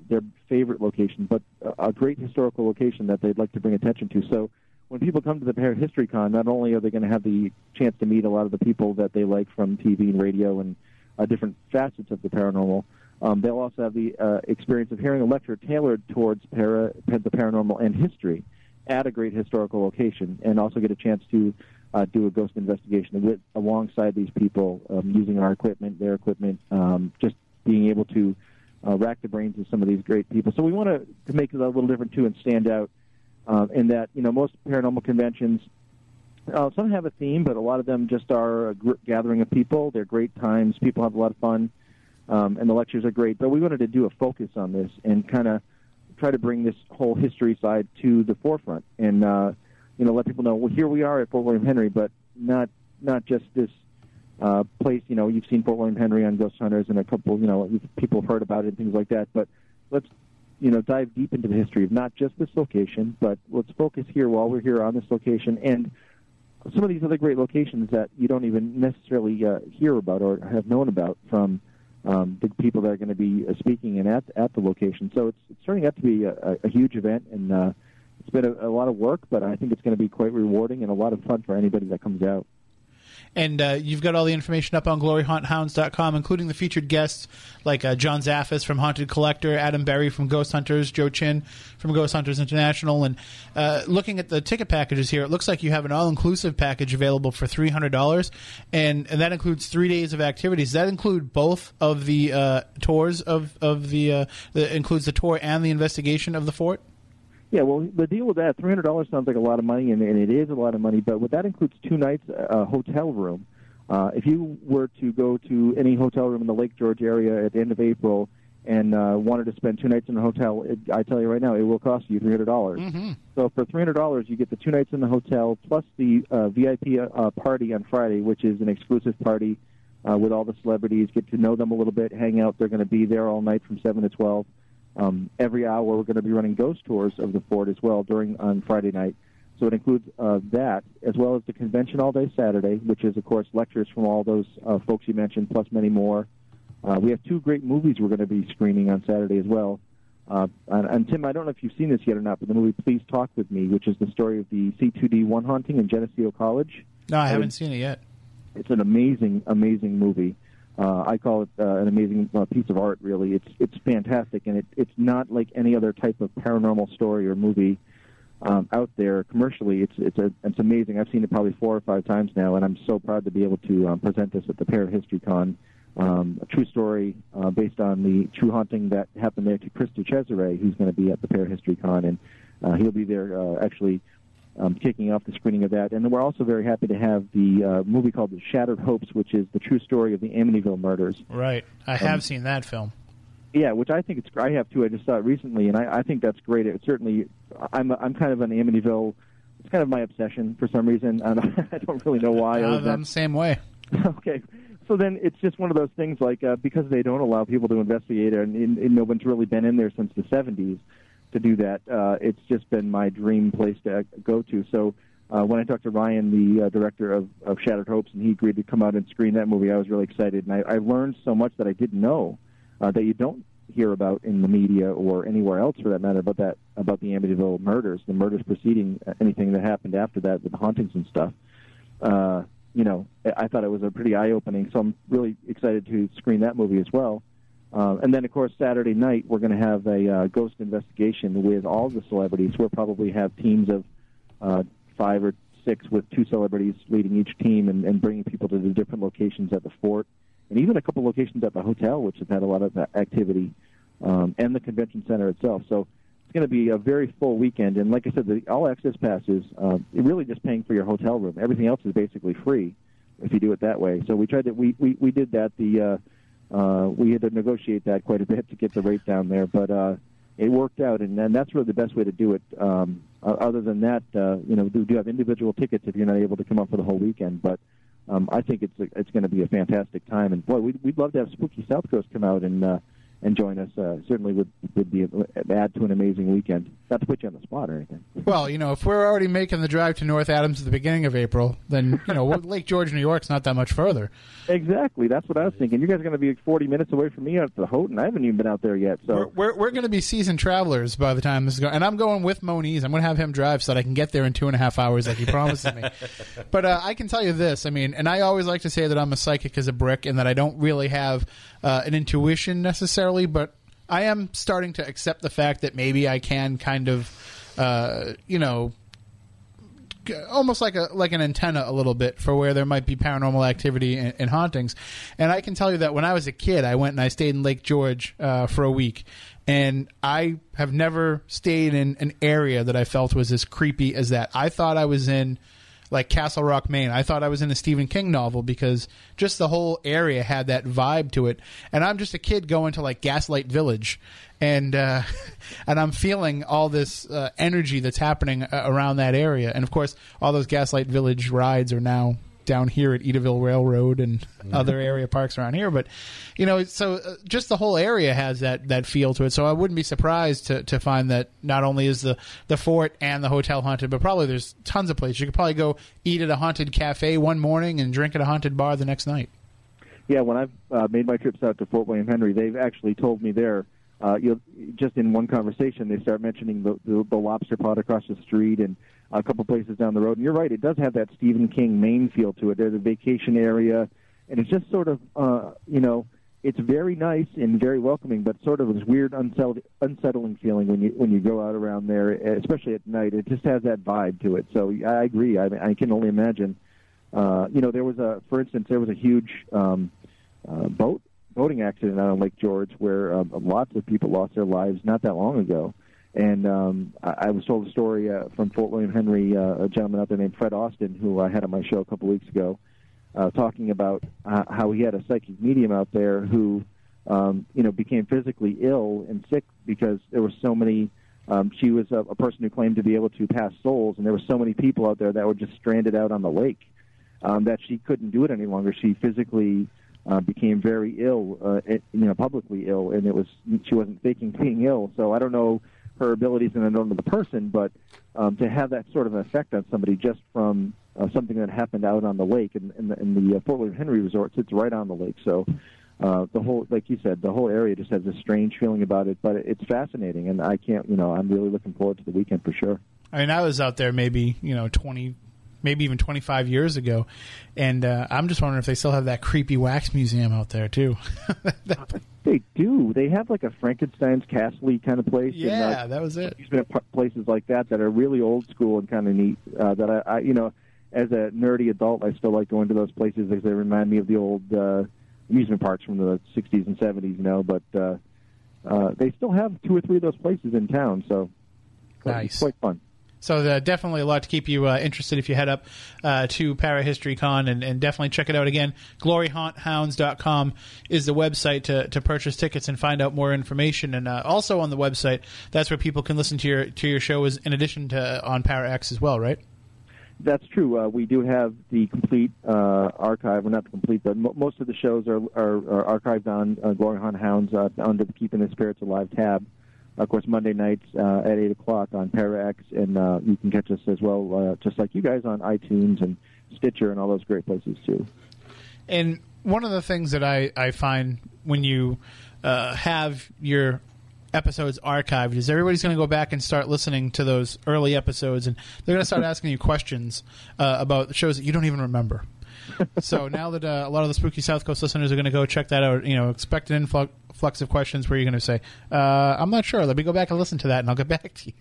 favorite location, but a great historical location that they'd like to bring attention to. So when people come to the Para History Con, not only are they going to have the chance to meet a lot of the people that they like from TV and radio and different facets of the paranormal, they'll also have the experience of hearing a lecture tailored towards the paranormal and history at a great historical location, and also get a chance to do a ghost investigation alongside these people, using our equipment, their equipment, just being able to rack the brains of some of these great people. So we want to make it a little different, too, and stand out in that, you know, most paranormal conventions, some have a theme, but a lot of them just are a gathering of people. They're great times. People have a lot of fun, and the lectures are great. But we wanted to do a focus on this and kind of try to bring this whole history side to the forefront and, you know, let people know, well, here we are at Fort William Henry, but not just this place. You know, you've seen Fort William Henry on Ghost Hunters and a couple, you know, people have heard about it and things like that. But let's, you know, dive deep into the history of not just this location, but let's focus here while we're here on this location and some of these other great locations that you don't even necessarily hear about or have known about from the people that are going to be speaking and at the location. So it's turning out to be a huge event, and it's been a lot of work, but I think it's going to be quite rewarding and a lot of fun for anybody that comes out. And you've got all the information up on gloryhaunthounds.com, including the featured guests like John Zaffis from Haunted Collector, Adam Berry from Ghost Hunters, Joe Chin from Ghost Hunters International. And looking at the ticket packages here, it looks like you have an all-inclusive package available for $300, and that includes 3 days of activities. Does that include both of the tours of the includes the tour and the investigation of the fort? Yeah, well, the deal with that, $300 sounds like a lot of money, and it is a lot of money, but that includes 2 nights, a hotel room. If you were to go to any hotel room in the Lake George area at the end of April and wanted to spend 2 nights in a hotel, I tell you right now, it will cost you $300. Mm-hmm. So for $300, you get the 2 nights in the hotel plus the VIP party on Friday, which is an exclusive party with all the celebrities. Get to know them a little bit, hang out. They're going to be there all night from 7 to 12. Every hour, we're going to be running ghost tours of the fort as well on Friday night. So it includes that, as well as the convention all day Saturday, which is, of course, lectures from all those folks you mentioned, plus many more. We have 2 great movies we're going to be screening on Saturday as well. And Tim, I don't know if you've seen this yet or not, but the movie Please Talk With Me, which is the story of the C2D1 haunting in Geneseo College. No, I haven't seen it yet. It's an amazing, amazing movie. I call it an amazing piece of art, really. It's fantastic, and it's not like any other type of paranormal story or movie out there commercially. It's amazing. I've seen it probably 4 or 5 times now, and I'm so proud to be able to present this at the Para History Con, a true story based on the true haunting that happened there to Chris DeCesare, who's going to be at the Para History Con, and he'll be there actually kicking off the screening of that. And we're also very happy to have the movie called The Shattered Hopes, which is the true story of the Amityville murders. Right. I have seen that film. Yeah, which I think it's great. I have, too. I just saw it recently, and I think that's great. It certainly, I'm kind of an Amityville, it's kind of my obsession for some reason. I don't really know why. I'm the same way. Okay. So then it's just one of those things, like, because they don't allow people to investigate, and no one's really been in there since the 70s, to do that. It's just been my dream place to go to. So when I talked to Ryan, the director of Shattered Hopes, and he agreed to come out and screen that movie, I was really excited. And I learned so much that I didn't know that you don't hear about in the media or anywhere else, for that matter, about the Amityville murders, the murders preceding anything that happened after that with the hauntings and stuff. You know, I thought it was a pretty eye-opening, so I'm really excited to screen that movie as well. And then, of course, Saturday night, we're going to have a ghost investigation with all the celebrities. We'll probably have teams of 5 or 6 with 2 celebrities leading each team and bringing people to the different locations at the fort, and even a couple locations at the hotel, which have had a lot of activity, and the convention center itself. So it's going to be a very full weekend. And like I said, the all-access pass is really just paying for your hotel room. Everything else is basically free if you do it that way. So we tried to we did that. We had to negotiate that quite a bit to get the rate down there, but it worked out, and that's really the best way to do it. Other than that, you know, we do have individual tickets if you're not able to come up for the whole weekend, but I think it's going to be a fantastic time. And boy, we'd love to have Spooky South Coast come out and join us. Certainly would be add to an amazing weekend. Not to put you on the spot or anything. Well, you know, if we're already making the drive to North Adams at the beginning of April, then, you know, Lake George, New York's not that much further. Exactly. That's what I was thinking. You guys are going to be 40 minutes away from me out to the Houghton. I haven't even been out there yet. So we're going to be seasoned travelers by the time this is going. And I'm going with Moniz. I'm going to have him drive so that I can get there in 2.5 hours like he promises me. But I can tell you this. I mean, and I always like to say that I'm a psychic as a brick and that I don't really have an intuition necessarily. But I am starting to accept the fact that maybe I can kind of, you know, almost like an antenna a little bit for where there might be paranormal activity and hauntings. And I can tell you that when I was a kid, I went and I stayed in Lake George for a week. And I have never stayed in an area that I felt was as creepy as that. I thought I was in, like, Castle Rock, Maine. I thought I was in a Stephen King novel because just the whole area had that vibe to it. And I'm just a kid going to, like, Gaslight Village, and I'm feeling all this energy that's happening around that area. And, of course, all those Gaslight Village rides are now down here at Edaville Railroad and other area parks around here. But, you know, so just the whole area has that feel to it. So I wouldn't be surprised to find that not only is the fort and the hotel haunted, but probably there's tons of places. You could probably go eat at a haunted cafe one morning and drink at a haunted bar the next night. Yeah, when I've made my trips out to Fort William Henry, they've actually told me there, you know, just in one conversation, they start mentioning the lobster pot across the street and a couple places down the road. And you're right, it does have that Stephen King Maine feel to it. There's a vacation area, and it's just sort of, you know, it's very nice and very welcoming, but sort of this weird unsettling feeling when you go out around there, especially at night. It just has that vibe to it. So I agree. I mean, I can only imagine. You know, for instance, there was a huge boating accident out on Lake George where lots of people lost their lives not that long ago. And I was told a story from Fort William Henry, a gentleman out there named Fred Austin, who I had on my show a couple weeks ago, talking about how he had a psychic medium out there who, you know, became physically ill and sick because there were so many. She was a person who claimed to be able to pass souls, and there were so many people out there that were just stranded out on the lake that she couldn't do it any longer. She physically became very ill, you know, publicly ill, and she wasn't faking being ill. So I don't know her abilities and unknown to the person, but to have that sort of an effect on somebody just from something that happened out on the lake, and the Fort William Henry Resort sits right on the lake, so the whole, like you said, the whole area just has a strange feeling about it, but it's fascinating, and I can't, you know, I'm really looking forward to the weekend for sure. I mean, I was out there maybe, you know, 20, maybe even 25 years ago, and I'm just wondering if they still have that creepy wax museum out there, too. They do. They have like a Frankenstein's Castle-y kind of place. Yeah, that was it. Places like that are really old school and kind of neat. That I, you know, as a nerdy adult, I still like going to those places because they remind me of the old amusement parks from the 60s and 70s. You know, but they still have 2 or 3 of those places in town. So nice, quite fun. So definitely a lot to keep you interested if you head up to Para History Con, and definitely check it out again. GloryHauntHounds.com is the website to purchase tickets and find out more information. And also on the website, that's where people can listen to your show, is in addition to on Para X as well, right? That's true. We do have the complete archive. Well, not the complete, but most of the shows are archived on Glory Haunt Hounds under the Keeping the Spirits Alive tab. Of course, Monday nights at 8 o'clock on Para X, and you can catch us as well, just like you guys, on iTunes and Stitcher and all those great places, too. And one of the things that I find when you have your episodes archived is everybody's going to go back and start listening to those early episodes, and they're going to start asking you questions about shows that you don't even remember. So now that a lot of the Spooky South Coast listeners are going to go check that out, you know, expect an influx of questions where you're going to say, I'm not sure. Let me go back and listen to that, and I'll get back to you.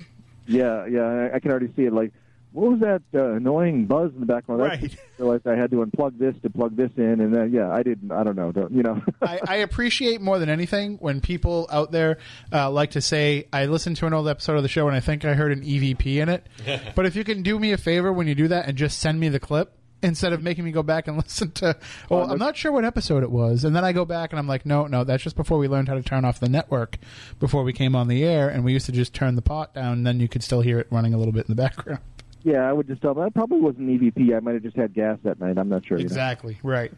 Yeah, I can already see it. Like, what was that annoying buzz in the background? Right. I realized I had to unplug this to plug this in, and then, yeah, I didn't. I don't know. You know. I appreciate more than anything when people out there like to say, I listened to an old episode of the show, and I think I heard an EVP in it. But if you can do me a favor when you do that and just send me the clip, instead of making me go back and listen to, I'm not sure what episode it was. And then I go back and I'm like, no, that's just before we learned how to turn off the network before we came on the air. And we used to just turn the pot down, and then you could still hear it running a little bit in the background. Yeah, I would just tell them, I probably wasn't EVP. I might have just had gas that night. I'm not sure. Exactly. You know? Right.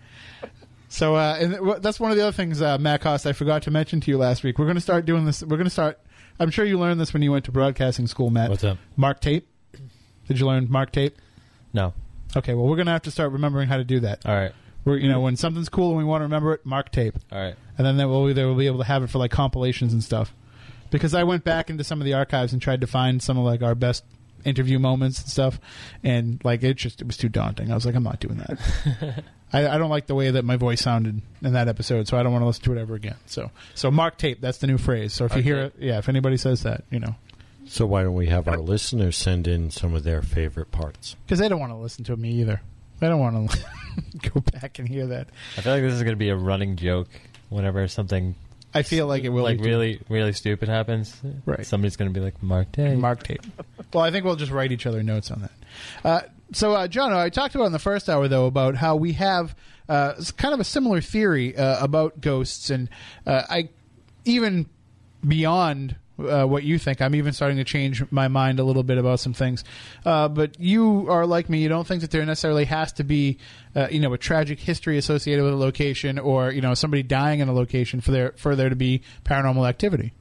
So and that's one of the other things, Matt Costa, I forgot to mention to you last week. We're going to start doing this. We're going to start. I'm sure you learned this when you went to broadcasting school, Matt. What's up? Mark tape. Did you learn mark tape? No. Okay, well, we're going to have to start remembering how to do that. All right. We're, you know, when something's cool and we want to remember it, mark tape. All right. And then we'll be able to have it for, like, compilations and stuff. Because I went back into some of the archives and tried to find some of, like, our best interview moments and stuff. And, like, it was too daunting. I was like, I'm not doing that. I don't like the way that my voice sounded in that episode, so I don't want to listen to it ever again. So mark tape, that's the new phrase. So if you hear it, yeah, if anybody says that, you know. So why don't we have our listeners send in some of their favorite parts? Because they don't want to listen to me either. I don't want to go back and hear that. I feel like this is going to be a running joke whenever something. I feel like it will. Like really, really stupid happens. Right. Somebody's going to be like, mark tape. Mark tape. Well, I think we'll just write each other notes on that. So, John, I talked about in the first hour, though, about how we have kind of a similar theory about ghosts. And even beyond what you think, I'm even starting to change my mind a little bit about some things. But you are like me. You don't think that there necessarily has to be a tragic history associated with a location or somebody dying in a location for there to be paranormal activity.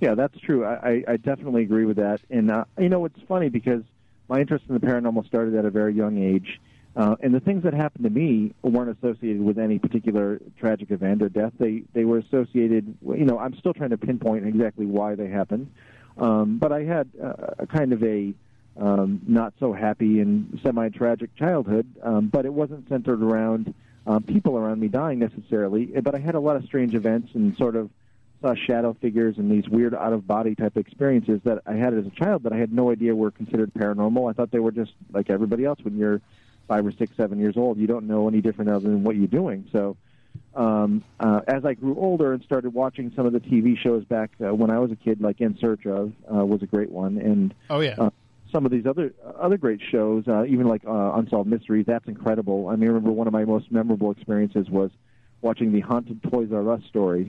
Yeah, that's true. I definitely agree with that. And, it's funny because my interest in the paranormal started at a very young age, and the things that happened to me weren't associated with any particular tragic event or death. They were associated, I'm still trying to pinpoint exactly why they happened, but I had a kind of a not-so-happy and semi-tragic childhood, but it wasn't centered around people around me dying necessarily, but I had a lot of strange events and sort of saw shadow figures and these weird out-of-body type experiences that I had as a child that I had no idea were considered paranormal. I thought they were just like everybody else. When you're 5 or 6, 7 years old, you don't know any different other than what you're doing. So as I grew older and started watching some of the TV shows back when I was a kid, like In Search Of was a great one. And some of these other great shows, even like Unsolved Mysteries, that's incredible. I mean, I remember one of my most memorable experiences was watching the Haunted Toys R Us story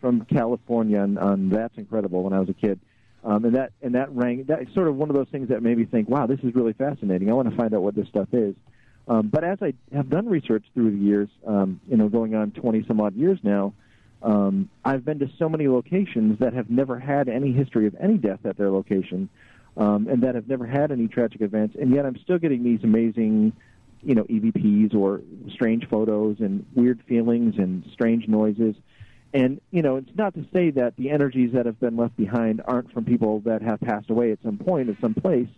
from California on That's Incredible when I was a kid. And that rang. That's sort of one of those things that made me think, wow, this is really fascinating. I want to find out what this stuff is. But as I have done research through the years, going on 20-some-odd years now, I've been to so many locations that have never had any history of any death at their location and that have never had any tragic events, and yet I'm still getting these amazing, EVPs or strange photos and weird feelings and strange noises. And, it's not to say that the energies that have been left behind aren't from people that have passed away at some point at some place.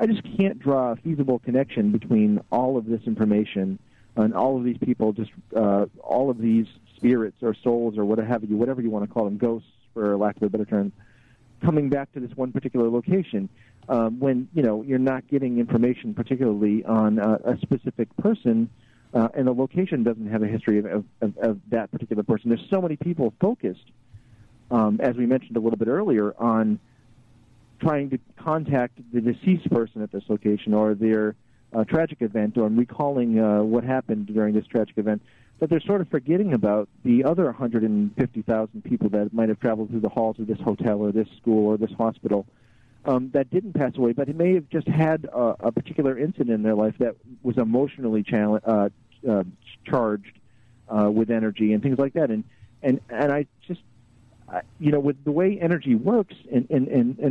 I just can't draw a feasible connection between all of this information and all of these people, just all of these spirits or souls or whatever you want to call them, ghosts for lack of a better term, coming back to this one particular location when, you're not getting information particularly on a specific person. And the location doesn't have a history of that particular person. There's so many people focused, as we mentioned a little bit earlier, on trying to contact the deceased person at this location or their tragic event or recalling what happened during this tragic event, that they're sort of forgetting about the other 150,000 people that might have traveled through the halls of this hotel or this school or this hospital that didn't pass away, but it may have just had a particular incident in their life that was emotionally charged with energy and things like that. And I just, with the way energy works, and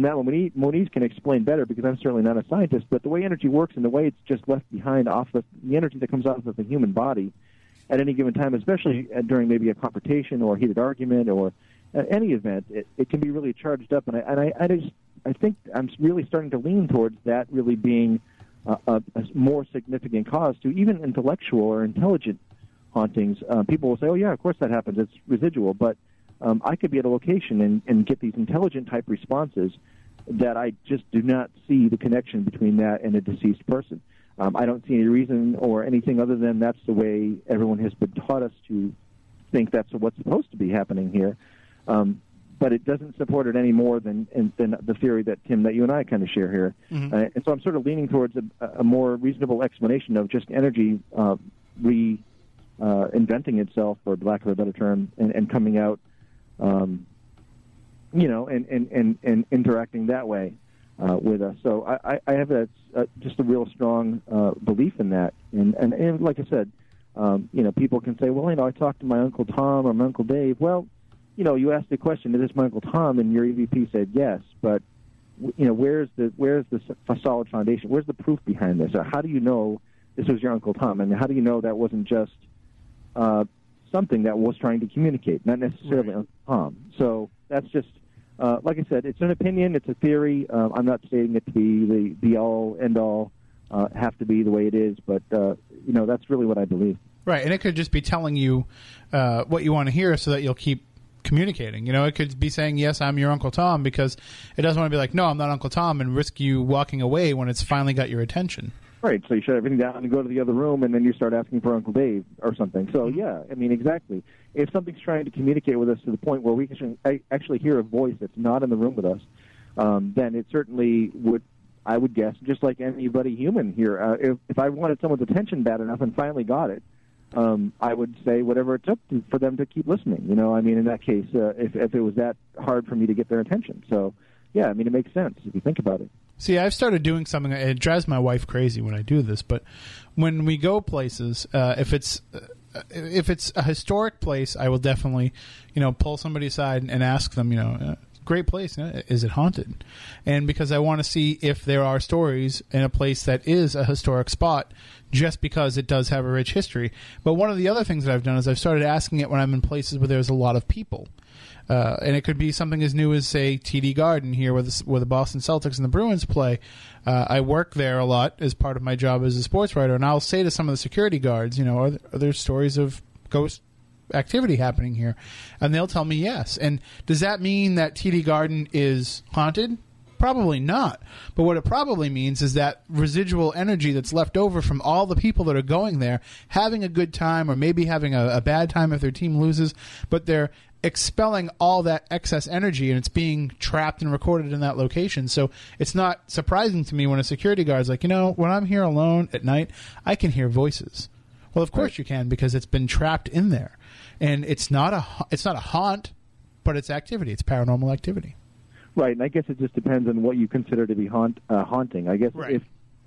that one Moniz can explain better because I'm certainly not a scientist, but the way energy works and the way it's just left behind off the energy that comes off of the human body at any given time, especially during maybe a confrontation or a heated argument or any event, it can be really charged up. I think I'm really starting to lean towards that really being a more significant cause to even intellectual or intelligent hauntings. People will say, oh, yeah, of course that happens. It's residual. But I could be at a location and get these intelligent-type responses that I just do not see the connection between that and a deceased person. I don't see any reason or anything other than that's the way everyone has been taught us to think that's what's supposed to be happening here. But it doesn't support it any more than the theory that, Tim, that you and I kind of share here. Mm-hmm. And so I'm sort of leaning towards a more reasonable explanation of just energy reinventing itself, for lack of a better term, and coming out, and interacting that way. with us. So I have that just a real strong belief in that. And like I said, people can say, well, I talked to my Uncle Tom or my Uncle Dave. Well, you asked the question, is this my Uncle Tom? And your EVP said yes, but where's the solid foundation? Where's the proof behind this? Or how do you know this was your Uncle Tom? And how do you know that wasn't just something that was trying to communicate, not necessarily Uncle Tom? So that's just, like I said, it's an opinion, it's a theory. I'm not stating it to be the be-all, end-all, have to be the way it is, but, that's really what I believe. Right, and it could just be telling you what you want to hear so that you'll keep communicating. It could be saying, yes, I'm your Uncle Tom, because it doesn't want to be like, no, I'm not Uncle Tom, and risk you walking away when it's finally got your attention. Right, so you shut everything down and go to the other room, and then you start asking for Uncle Dave or something. So, yeah, exactly. If something's trying to communicate with us to the point where we can actually hear a voice that's not in the room with us, then it certainly would, I would guess, just like anybody human here, if I wanted someone's attention bad enough and finally got it, I would say whatever it took for them to keep listening. In that case, if it was that hard for me to get their attention. So, yeah, it makes sense if you think about it. See, I've started doing something. It drives my wife crazy when I do this, but when we go places, if it's a historic place, I will definitely, pull somebody aside and ask them, great place, is it haunted? And because I want to see if there are stories in a place that is a historic spot, just because it does have a rich history. But one of the other things that I've done is I've started asking it when I'm in places where there's a lot of people. And it could be something as new as, say, TD Garden here where the Boston Celtics and the Bruins play. I work there a lot as part of my job as a sports writer, and I'll say to some of the security guards, are there stories of ghost activity happening here? And they'll tell me yes. And does that mean that TD Garden is haunted? Probably not. But what it probably means is that residual energy that's left over from all the people that are going there, having a good time or maybe having a bad time if their team loses, but they're expelling all that excess energy and it's being trapped and recorded in that location. So it's not surprising to me when a security guard's like, when I'm here alone at night, I can hear voices. Well, of course you can, because it's been trapped in there. And it's not a haunt, but it's activity. It's paranormal activity. Right, and I guess it just depends on what you consider to be haunting. I guess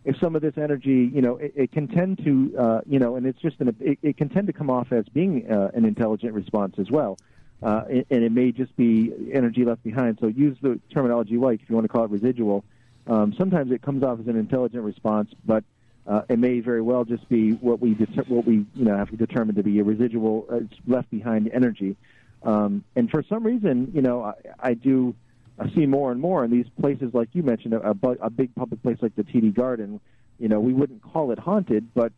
if some of this energy, it can tend to, and it's just it can tend to come off as being an intelligent response as well, and it may just be energy left behind. So use the terminology if you want to call it residual. Sometimes it comes off as an intelligent response, but it may very well just be what we have to determine to be a residual left behind energy. And for some reason, I see more and more in these places, like you mentioned, a big public place like the TD Garden. We wouldn't call it haunted, but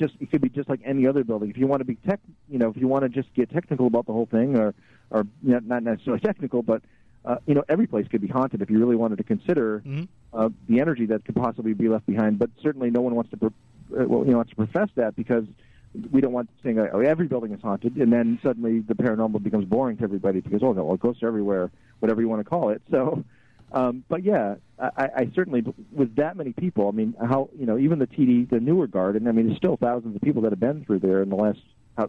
it could be just like any other building. If you want to be if you want to just get technical about the whole thing, or not necessarily technical, but every place could be haunted if you really wanted to consider the energy that could possibly be left behind. But certainly, no one wants to wants to profess that, because we don't want saying every building is haunted, and then suddenly the paranormal becomes boring to everybody because, oh, no, ghosts are everywhere, whatever you want to call it. So, but yeah, I certainly, with that many people, how, even the TD, the newer garden, there's still thousands of people that have been through there in the last,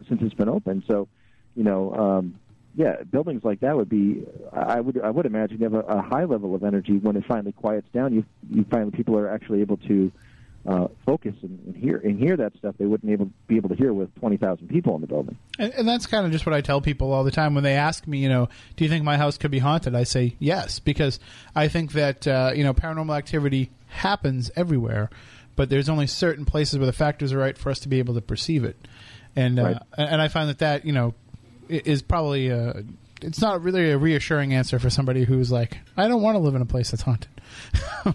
since it's been open. So, yeah, buildings like that would be, I would imagine, have a high level of energy. When it finally quiets down, you find people are actually able to focus and hear that stuff they wouldn't be able to hear with 20,000 people in the building. And that's kind of just what I tell people all the time when they ask me, do you think my house could be haunted? I say yes, because I think that, paranormal activity happens everywhere, but there's only certain places where the factors are right for us to be able to perceive it. And and I find that, is probably it's not really a reassuring answer for somebody who's like, I don't want to live in a place that's haunted.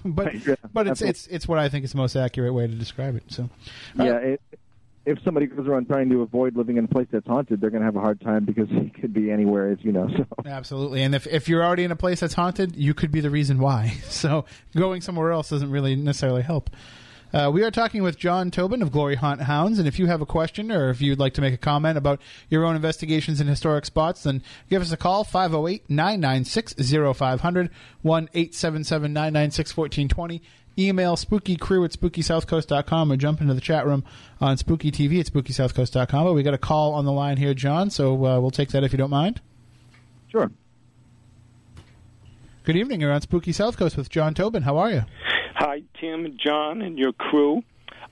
But it's what I think is the most accurate way to describe it. So, if somebody goes around trying to avoid living in a place that's haunted, they're going to have a hard time, because it could be anywhere, as you know. So. Absolutely. And if you're already in a place that's haunted, you could be the reason why. So going somewhere else doesn't really necessarily help. We are talking with John Tobin of Glory Haunt Hounds, and if you have a question or if you'd like to make a comment about your own investigations in historic spots, then give us a call, 508-996-0500, 1-877-996-1420. Email spookycrew@spookysouthcoast.com, or jump into the chat room on Spooky TV at spookysouthcoast.com. But we got a call on the line here, John, so we'll take that if you don't mind. Sure. Good evening. You're on Spooky South Coast with John Tobin. How are you? Hi, Tim and John and your crew.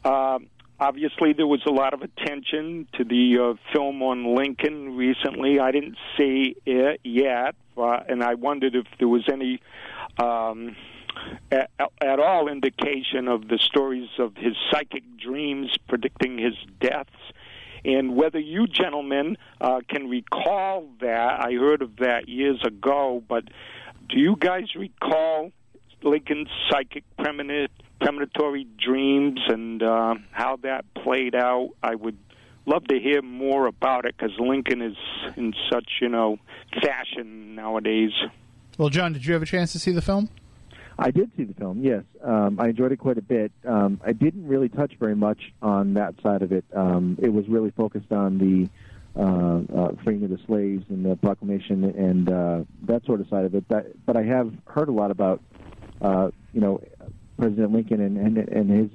Obviously, there was a lot of attention to the film on Lincoln recently. I didn't see it yet, and I wondered if there was any at all indication of the stories of his psychic dreams predicting his deaths, and whether you gentlemen can recall that. I heard of that years ago, but do you guys recall Lincoln's psychic premonitory dreams and how that played out? I would love to hear more about it because Lincoln is in such, fashion nowadays. Well, John, did you have a chance to see the film? I did see the film, yes. I enjoyed it quite a bit. I didn't really touch very much on that side of it. It was really focused on the freeing of the slaves and the proclamation and that sort of side of it. But I have heard a lot about, President Lincoln and his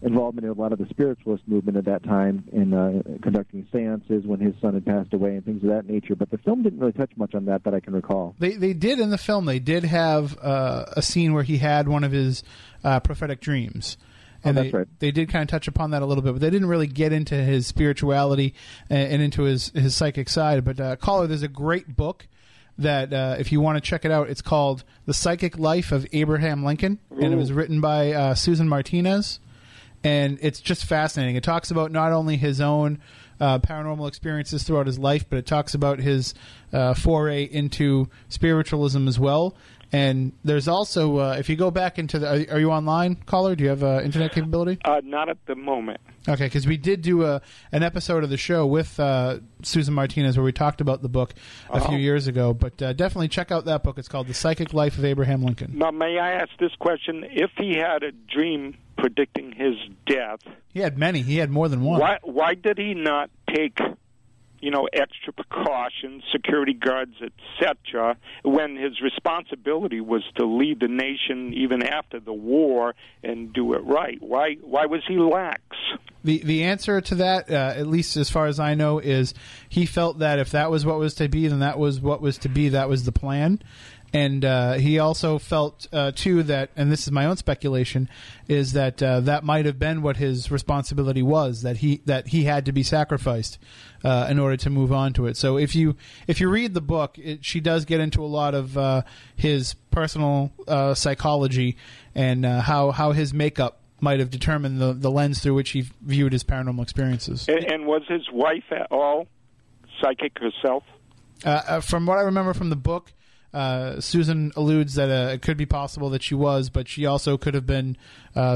involvement in a lot of the spiritualist movement at that time in conducting seances when his son had passed away and things of that nature. But the film didn't really touch much on that I can recall. They did in the film. They did have a scene where he had one of his prophetic dreams. And oh, that's right. They did kind of touch upon that a little bit, but they didn't really get into his spirituality and into his psychic side. But, caller, there's a great book that if you want to check it out, it's called The Psychic Life of Abraham Lincoln. Ooh. And it was written by Susan Martinez. And it's just fascinating. It talks about not only his own paranormal experiences throughout his life, but it talks about his foray into spiritualism as well. And there's also, if you go back into the, are you online, caller? Do you have internet capability? Not at the moment. Okay, because we did do an episode of the show with Susan Martinez where we talked about the book a few years ago. But definitely check out that book. It's called The Psychic Life of Abraham Lincoln. Now, may I ask this question? If he had a dream predicting his death... He had many. He had more than one. Why did he not take... extra precautions, security guards, etc., when his responsibility was to lead the nation even after the war and do it right? Why was he lax? The answer to that, at least as far as I know, is he felt that if that was what was to be, then that was what was to be, that was the plan. And he also felt, too, that, and this is my own speculation, is that that might have been what his responsibility was, that he had to be sacrificed in order to move on to it. So if you read the book, she does get into a lot of his personal psychology and how his makeup might have determined the lens through which he viewed his paranormal experiences. And was his wife at all psychic herself? From what I remember from the book, Susan alludes that it could be possible that she was, but she also could have been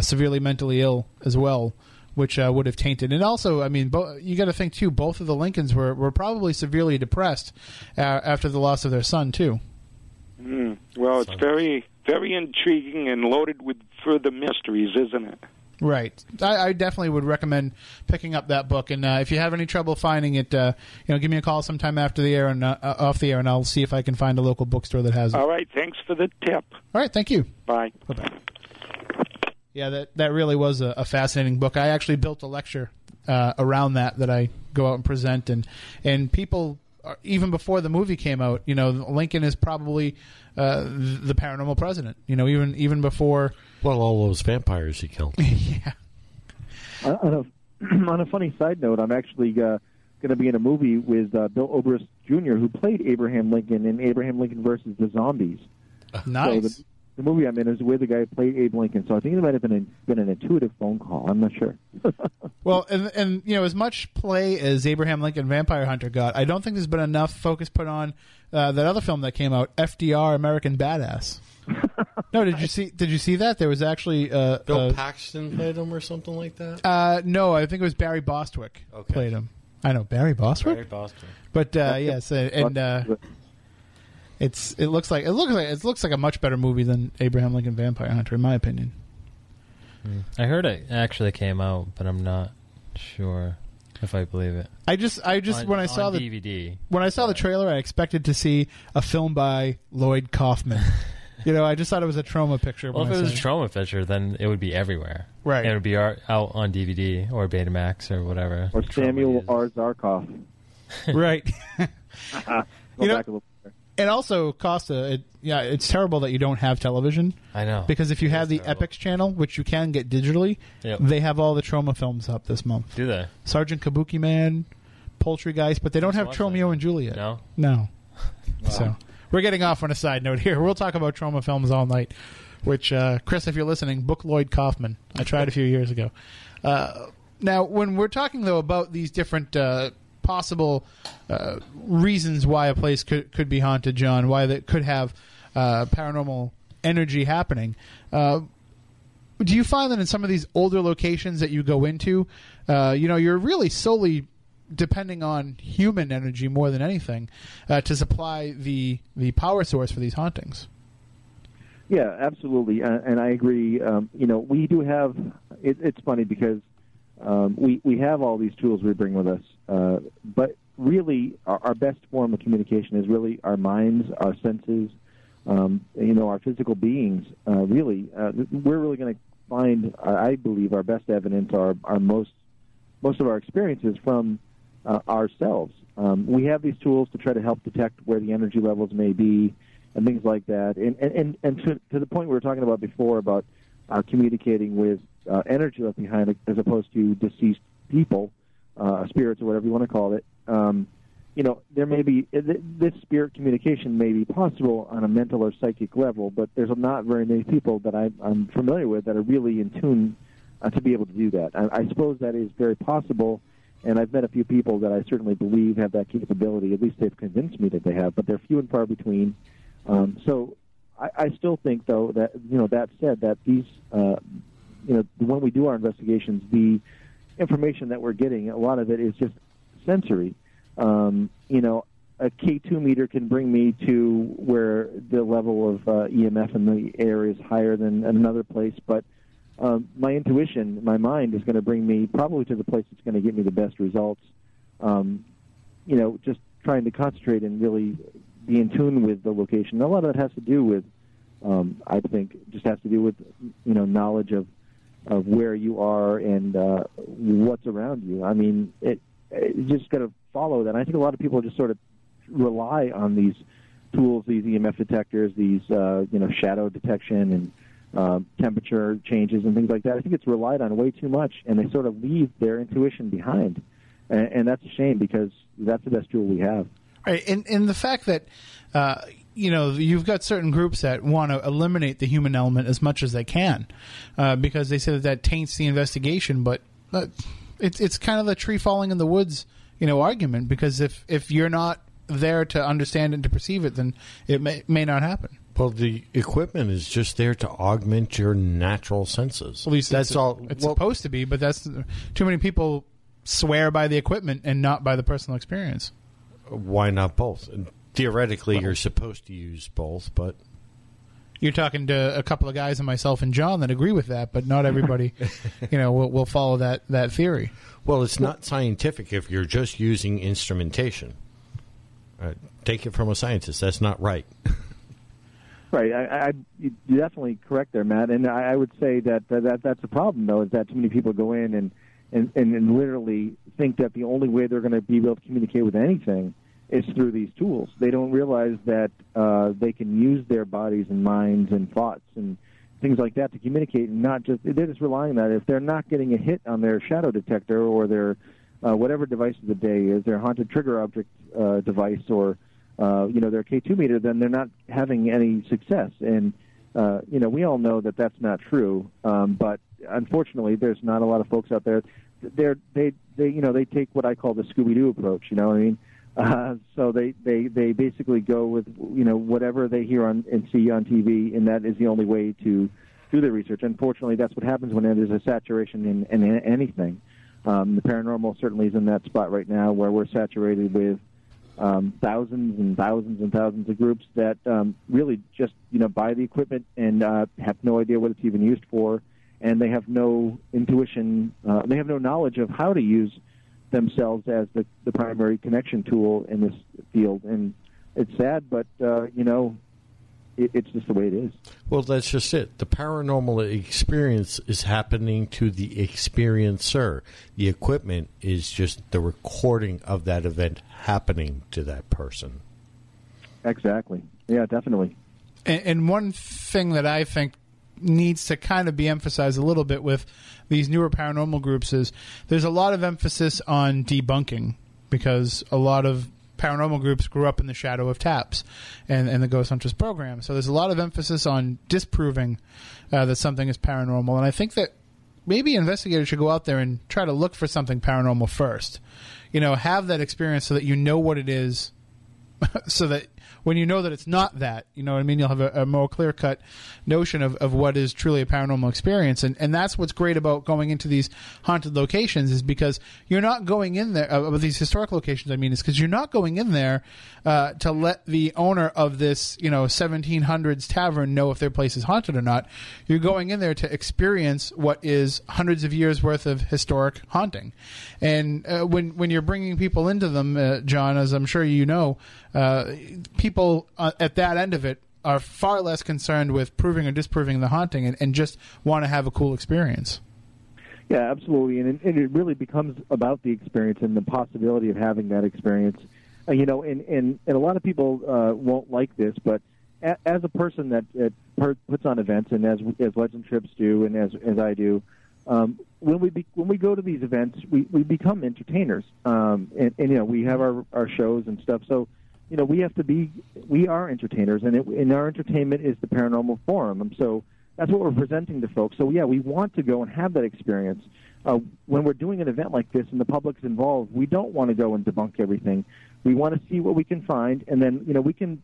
severely mentally ill as well, which would have tainted. And also, I mean, you got to think, too, both of the Lincolns were probably severely depressed after the loss of their son, too. Mm. Well, it's very, very intriguing and loaded with further mysteries, isn't it? Right. I definitely would recommend picking up that book. And if you have any trouble finding it, give me a call sometime after the air and off the air, and I'll see if I can find a local bookstore that has it. All right. Thanks for the tip. All right. Thank you. Bye. Bye-bye. Yeah, that really was a fascinating book. I actually built a lecture around that I go out and present. And people, even before the movie came out, Lincoln is probably the paranormal president, even before... Well, all those vampires he killed. Yeah. On a funny side note, I'm actually going to be in a movie with Bill Obrist Jr., who played Abraham Lincoln in Abraham Lincoln versus the Zombies. Nice. So the movie I'm in is with the guy who played Abe Lincoln, so I think it might have been an intuitive phone call. I'm not sure. Well, and as much play as Abraham Lincoln Vampire Hunter got, I don't think there's been enough focus put on that other film that came out, FDR American Badass. No, did you see that? There was actually Bill Paxton played him or something like that? No, I think it was Barry Bostwick played him. I know Barry Bostwick. Barry Bostwick. But yes, and it looks like a much better movie than Abraham Lincoln Vampire Hunter, in my opinion. I heard it actually came out, but I'm not sure if I believe it. When I saw the trailer, I expected to see a film by Lloyd Kaufman. I just thought it was a Troma picture. Well, if it was a Troma picture, then it would be everywhere. Right. It would be out on DVD or Betamax or whatever. Or Samuel R. Zarkov. Right. Go back a little bit. And also, Costa, it's terrible that you don't have television. I know. Because if you have the terrible Epix channel, which you can get digitally, yep, they have all the Troma films up this month. Do they? Sergeant Kabuki Man, Poultrygeist, but they don't have Tromeo and Juliet. No? No. Wow. So we're getting off on a side note here. We'll talk about Troma films all night, which, Chris, if you're listening, book Lloyd Kaufman. I tried a few years ago. Now, when we're talking, though, about these different... possible reasons why a place could be haunted, John, why that could have paranormal energy happening. Do you find that in some of these older locations that you go into, you're really solely depending on human energy more than anything to supply the power source for these hauntings? Yeah, absolutely. And I agree. We do have, it's funny because we have all these tools we bring with us. But really, our best form of communication is really our minds, our senses, our physical beings. We're really going to find, I believe, our best evidence, our most of our experiences from ourselves. We have these tools to try to help detect where the energy levels may be and things like that. And to the point we were talking about before about communicating with energy left behind as opposed to deceased people. Spirits or whatever you want to call it, there may be this spirit communication may be possible on a mental or psychic level, but there's not very many people that I'm familiar with that are really in tune to be able to do that. I suppose that is very possible, and I've met a few people that I certainly believe have that capability. At least they've convinced me that they have, but they're few and far between. So I still think, though, that that said, that these when we do our investigations, the information that we're getting, a lot of it is just sensory. A K2 meter can bring me to where the level of EMF in the air is higher than another place, but my intuition, my mind, is going to bring me probably to the place that's going to get me the best results. Just trying to concentrate and really be in tune with the location. A lot of that has to do with, I think, just has to do with, knowledge of where you are and what's around you. I mean, it's just got to follow that. I think a lot of people just sort of rely on these tools, these EMF detectors, these shadow detection and temperature changes and things like that. I think it's relied on way too much, and they sort of leave their intuition behind, and that's a shame because that's the best tool we have. Right, and the fact that you've got certain groups that want to eliminate the human element as much as they can because they say that taints the investigation, but it's kind of the tree falling in the woods argument, because if you're not there to understand and to perceive it, then it may not happen. Well, the equipment is just there to augment your natural senses. At least that's all it's supposed to be, but that's too many people swear by the equipment and not by the personal experience. Why not both? Theoretically, you're supposed to use both, but... You're talking to a couple of guys and myself and John that agree with that, but not everybody will follow that theory. Well, it's not scientific if you're just using instrumentation. Take it from a scientist. That's not right. Right. You're definitely correct there, Matt. And I would say that that's the problem, though, is that too many people go in and literally think that the only way they're going to be able to communicate with anything is through these tools. They don't realize that they can use their bodies and minds and thoughts and things like that to communicate, and they're just relying on that. If they're not getting a hit on their shadow detector or their whatever device of the day is, their haunted trigger object device or their K2 meter, then they're not having any success. And we all know that that's not true, but unfortunately, there's not a lot of folks out there. They take what I call the Scooby-Doo approach. You know what I mean? So they basically go with whatever they hear and see on TV, and that is the only way to do their research. Unfortunately, that's what happens when there's a saturation in anything. The paranormal certainly is in that spot right now, where we're saturated with thousands and thousands and thousands of groups that really just buy the equipment and have no idea what it's even used for, and they have no intuition, they have no knowledge of how to use themselves as the primary connection tool in this field. And it's sad, but it's just the way it is. Well, that's just it. The paranormal experience is happening to the experiencer. The equipment is just the recording of that event happening to that person. Exactly. Yeah, definitely. And one thing that I think needs to kind of be emphasized a little bit with these newer paranormal groups is there's a lot of emphasis on debunking, because a lot of paranormal groups grew up in the shadow of TAPS and the Ghost Hunters program. So there's a lot of emphasis on disproving that something is paranormal. And I think that maybe investigators should go out there and try to look for something paranormal first. You know, have that experience so that you know what it is, so that when you know that it's not that, you know what I mean, you'll have a more clear-cut notion of what is truly a paranormal experience. And that's what's great about going into these haunted locations, is because you're not going in there, these historic locations, I mean, is because you're not going in there to let the owner of this, you know, 1700s tavern know if their place is haunted or not. You're going in there to experience what is hundreds of years' worth of historic haunting. And when you're bringing people into them, John, as I'm sure you know, people at that end of it are far less concerned with proving or disproving the haunting and just want to have a cool experience. Yeah, absolutely. And it really becomes about the experience and the possibility of having that experience. You know, and a lot of people won't like this, but as a person that puts on events, and as Legend Trips do and as I do, when we go to these events, we become entertainers. And you know, we have our shows and stuff. So, you know, we are entertainers, and our entertainment is the Paranormal Forum. And so that's what we're presenting to folks. So, yeah, we want to go and have that experience. When we're doing an event like this and the public's involved, we don't want to go and debunk everything. We want to see what we can find, and then, you know, we can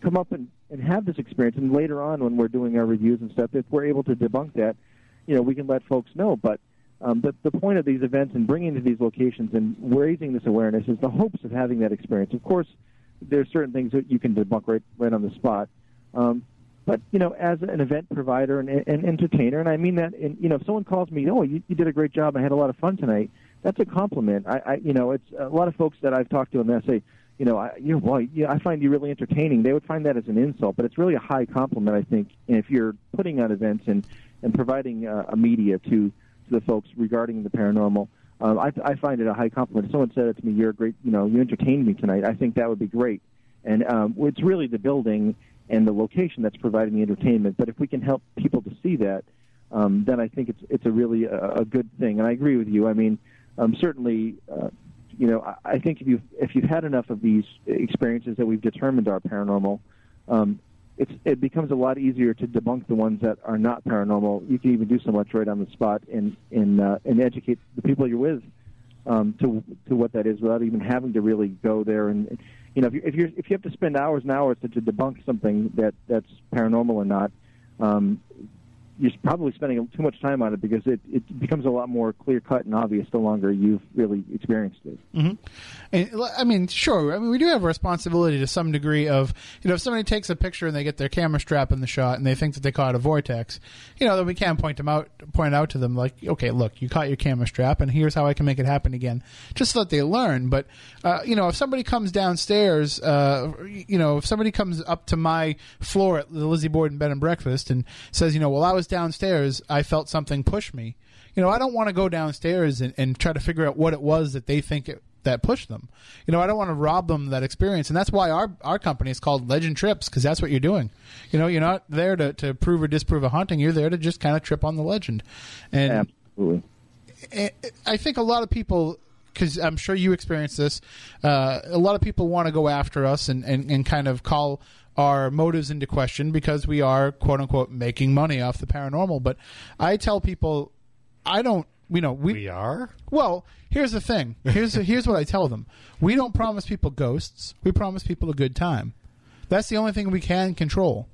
come up and have this experience. And later on, when we're doing our reviews and stuff, if we're able to debunk that, you know, we can let folks know. But the point of these events and bringing to these locations and raising this awareness is the hopes of having that experience. Of course, there's certain things that you can debunk right on the spot. But, you know, as an event provider and an entertainer, and I mean that, you know, if someone calls me, oh, you did a great job, I had a lot of fun tonight, that's a compliment. I you know, it's a lot of folks that I've talked to and they say, you know, I find you really entertaining. They would find that as an insult, but it's really a high compliment, I think, if you're putting on events and providing a media to the folks regarding the paranormal. I find it a high compliment. If someone said it to me, you're great, you know, you entertained me tonight, I think that would be great. And it's really the building and the location that's providing the entertainment. But if we can help people to see that, then I think it's a really a good thing. And I agree with you. I mean, certainly, you know, I think if you've had enough of these experiences that we've determined are paranormal, it becomes a lot easier to debunk the ones that are not paranormal. You can even do so much right on the spot and educate the people you're with to what that is without even having to really go there. And you know, if you have to spend hours and hours to debunk something that's paranormal or not, you're probably spending too much time on it, because it becomes a lot more clear-cut and obvious the longer you've really experienced it. Mm-hmm. And, I mean, sure. I mean, we do have a responsibility to some degree of, you know, if somebody takes a picture and they get their camera strap in the shot and they think that they caught a vortex, you know, then we can point out to them, like, okay, look, you caught your camera strap, and here's how I can make it happen again, just so that they learn. But, you know, if somebody comes downstairs, you know, if somebody comes up to my floor at the Lizzie Borden Bed and Breakfast and says, you know, well, I was downstairs, I felt something push me. You know, I don't want to go downstairs and try to figure out what it was that they think that pushed them. You know, I don't want to rob them of that experience. And that's why our company is called Legend Trips, because that's what you're doing. You know, you're not there to prove or disprove a haunting. You're there to just kind of trip on the legend. And absolutely. I think a lot of people, because I'm sure you experience this, a lot of people want to go after us and kind of call our motives into question because we are, quote unquote, making money off the paranormal. But I tell people, I don't, you know, we are. Well, here's the thing. Here's what I tell them. We don't promise people ghosts. We promise people a good time. That's the only thing we can control,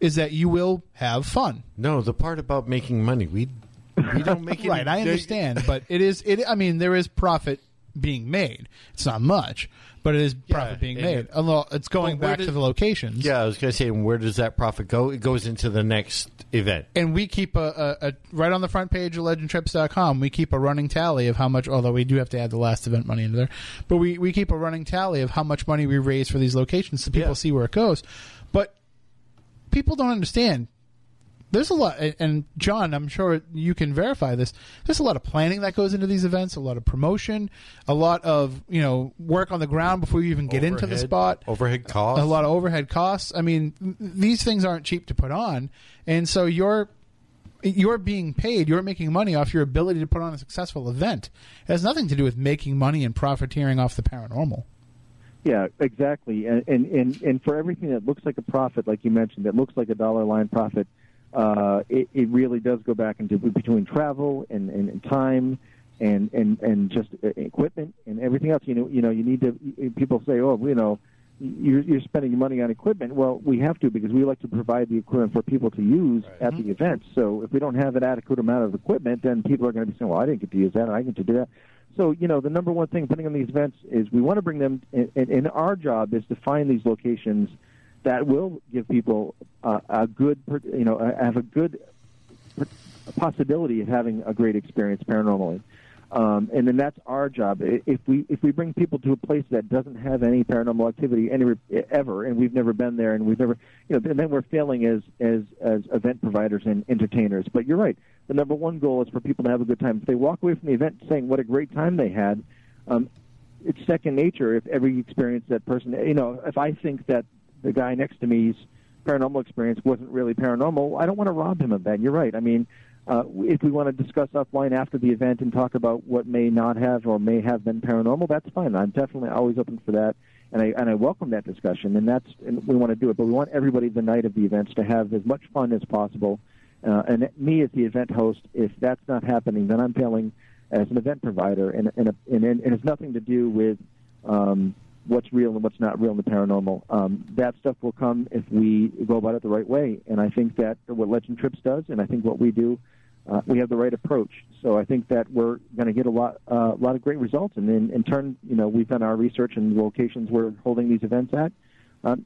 is that you will have fun. No, the part about making money, we don't make it. Right, I understand, but it is. I mean, there is profit being made. It's not much, but it is profit being made. Although it's going back to the locations. Yeah, I was going to say, where does that profit go? It goes into the next event. And we keep a right on the front page of legendtrips.com, we keep a running tally of how much, although we do have to add the last event money into there, but we keep a running tally of how much money we raise for these locations so people see where it goes. But people don't understand. There's a lot, and John, I'm sure you can verify this, there's a lot of planning that goes into these events, a lot of promotion, a lot of, you know, work on the ground before you even get into the spot. Overhead costs. A lot of overhead costs. I mean, these things aren't cheap to put on, and so you're being paid, you're making money off your ability to put on a successful event. It has nothing to do with making money and profiteering off the paranormal. Yeah, exactly. And for everything that looks like a profit, like you mentioned, that looks like a dollar line profit, it really does go back into between travel and time and just equipment and everything else. You know, you need to. People say, oh, you know, you're spending money on equipment. Well, we have to, because we like to provide the equipment for people to use at the event. So if we don't have an adequate amount of equipment, then people are going to be saying, well, I didn't get to use that, and I get to do that. So, you know, the number one thing putting on these events is we want to bring them, and our job is to find these locations that will give people a good, you know, have a good possibility of having a great experience paranormally. And then that's our job. If we bring people to a place that doesn't have any paranormal activity ever, and we've never been there, and we've never, you know, and then we're failing as event providers and entertainers. But you're right. The number one goal is for people to have a good time. If they walk away from the event saying what a great time they had, it's second nature. If every experience that person, you know, if I think that the guy next to me's paranormal experience wasn't really paranormal, I don't want to rob him of that. You're right. I mean, if we want to discuss offline after the event and talk about what may not have or may have been paranormal, that's fine. I'm definitely always open for that, and I welcome that discussion. And we want to do it, but we want everybody the night of the events to have as much fun as possible. And me as the event host, if that's not happening, then I'm failing as an event provider, and it has nothing to do with what's real and what's not real in the paranormal. That stuff will come if we go about it the right way, and I think that what Legend Trips does, and I think what we do, we have the right approach. So I think that we're going to get a lot of great results, and in turn, you know, we've done our research and the locations we're holding these events at.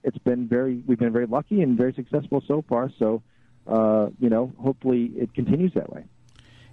We've been very lucky and very successful so far. So, you know, hopefully it continues that way.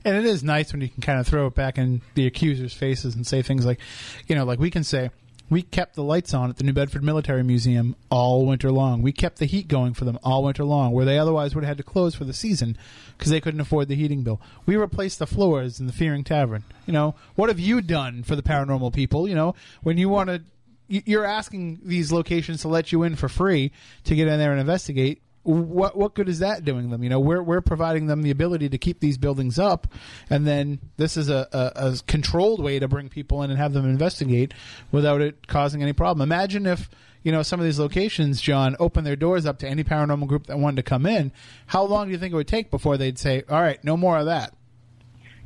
And it is nice when you can kind of throw it back in the accusers' faces and say things like, you know, like we can say, we kept the lights on at the New Bedford Military Museum all winter long. We kept the heat going for them all winter long, where they otherwise would have had to close for the season because they couldn't afford the heating bill. We replaced the floors in the Fearing Tavern. You know, what have you done for the paranormal people? You know, when you want to, you're asking these locations to let you in for free to get in there and investigate. What good is that doing them? You know, we're providing them the ability to keep these buildings up, and then this is a controlled way to bring people in and have them investigate without it causing any problem. Imagine if, you know, some of these locations, John, open their doors up to any paranormal group that wanted to come in. How long do you think it would take before they'd say, all right, no more of that?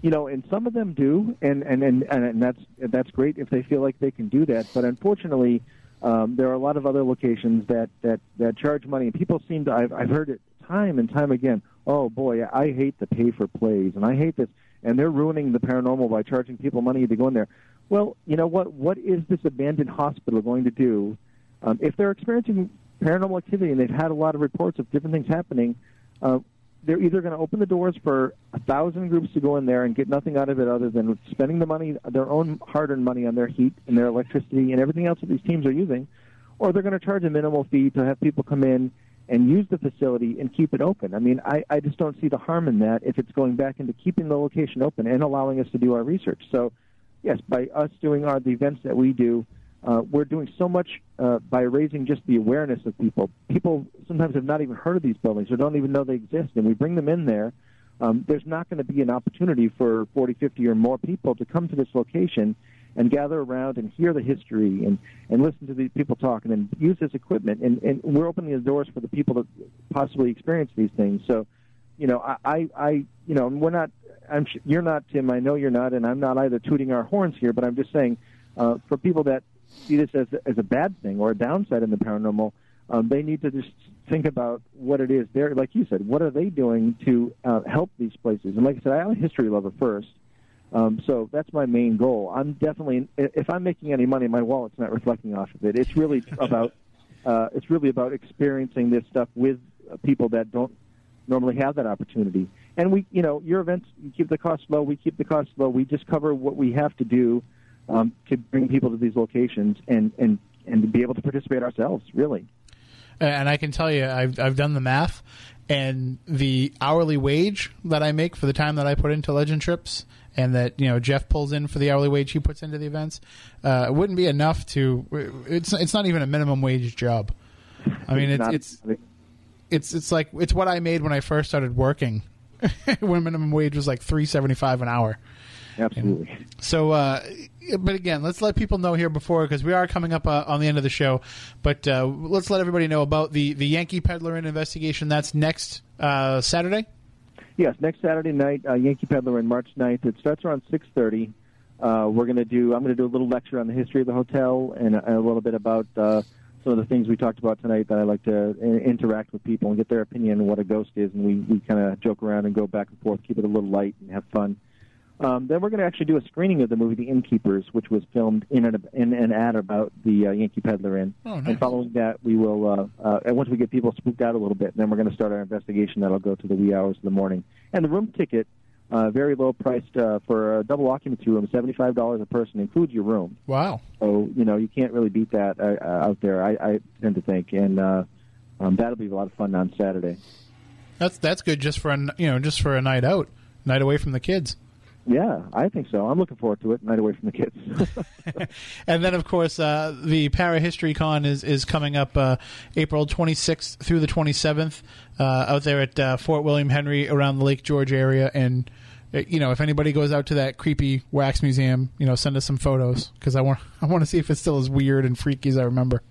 You know, and some of them do, and that's great if they feel like they can do that, but unfortunately, there are a lot of other locations that charge money, and people seem to. I've heard it time and time again. Oh boy, I hate the pay for plays, and I hate this, and they're ruining the paranormal by charging people money to go in there. Well, you know what? What is this abandoned hospital going to do if they're experiencing paranormal activity and they've had a lot of reports of different things happening? They're either going to open the doors for 1,000 groups to go in there and get nothing out of it other than spending the money, their own hard-earned money on their heat and their electricity and everything else that these teams are using, or they're going to charge a minimal fee to have people come in and use the facility and keep it open. I mean, I just don't see the harm in that if it's going back into keeping the location open and allowing us to do our research. So, yes, by us doing the events that we do, we're doing so much by raising just the awareness of people. People sometimes have not even heard of these buildings or don't even know they exist, and we bring them in there. There's not going to be an opportunity for 40, 50 or more people to come to this location and gather around and hear the history and listen to the people talk and then use this equipment. And we're opening the doors for the people to possibly experience these things. So, you know, you know, we're not, you're not, Tim, I know you're not, and I'm not either tooting our horns here, but I'm just saying for people that see this as a bad thing or a downside in the paranormal, they need to just think about what it is they're, like you said, what are they doing to help these places? And like I said, I'm a history lover first, so that's my main goal. I'm definitely, if I'm making any money, my wallet's not reflecting off of it. It's really about experiencing this stuff with people that don't normally have that opportunity. And we, you know, your events, you keep the cost low, we keep the cost low. We just cover what we have to do to bring people to these locations and to be able to participate ourselves, really. And I can tell you, I've done the math, and the hourly wage that I make for the time that I put into legend trips, and that, you know, Jeff pulls in for the hourly wage he puts into the events, it wouldn't be enough to. It's not even a minimum wage job. I mean, it's like it's what I made when I first started working, when minimum wage was like $3.75 an hour. Absolutely. And so, but again, let's let people know here before, because we are coming up on the end of the show. But let's let everybody know about the Yankee Peddler Inn investigation. That's next Saturday. Yes, next Saturday night, Yankee Peddler Inn, March 9th. It starts around 6:30. I'm going to do a little lecture on the history of the hotel and a little bit about some of the things we talked about tonight that I like to interact with people and get their opinion on what a ghost is. And we kind of joke around and go back and forth, keep it a little light and have fun. Then we're going to actually do a screening of the movie The Innkeepers, which was filmed in and at about the Yankee Peddler Inn. Oh, nice. And following that, we will, once we get people spooked out a little bit, then we're going to start our investigation that'll go to the wee hours of the morning. And the room ticket, very low priced for a double occupancy room, $75 a person, includes your room. Wow. So, you know, you can't really beat that out there, I tend to think. And that'll be a lot of fun on Saturday. That's good just for a night out, night away from the kids. Yeah, I think so. I'm looking forward to it, night away from the kids. And then, of course, the Para History Con is coming up April 26th through the 27th out there at Fort William Henry around the Lake George area. And, you know, if anybody goes out to that creepy wax museum, you know, send us some photos, because I want to see if it's still as weird and freaky as I remember.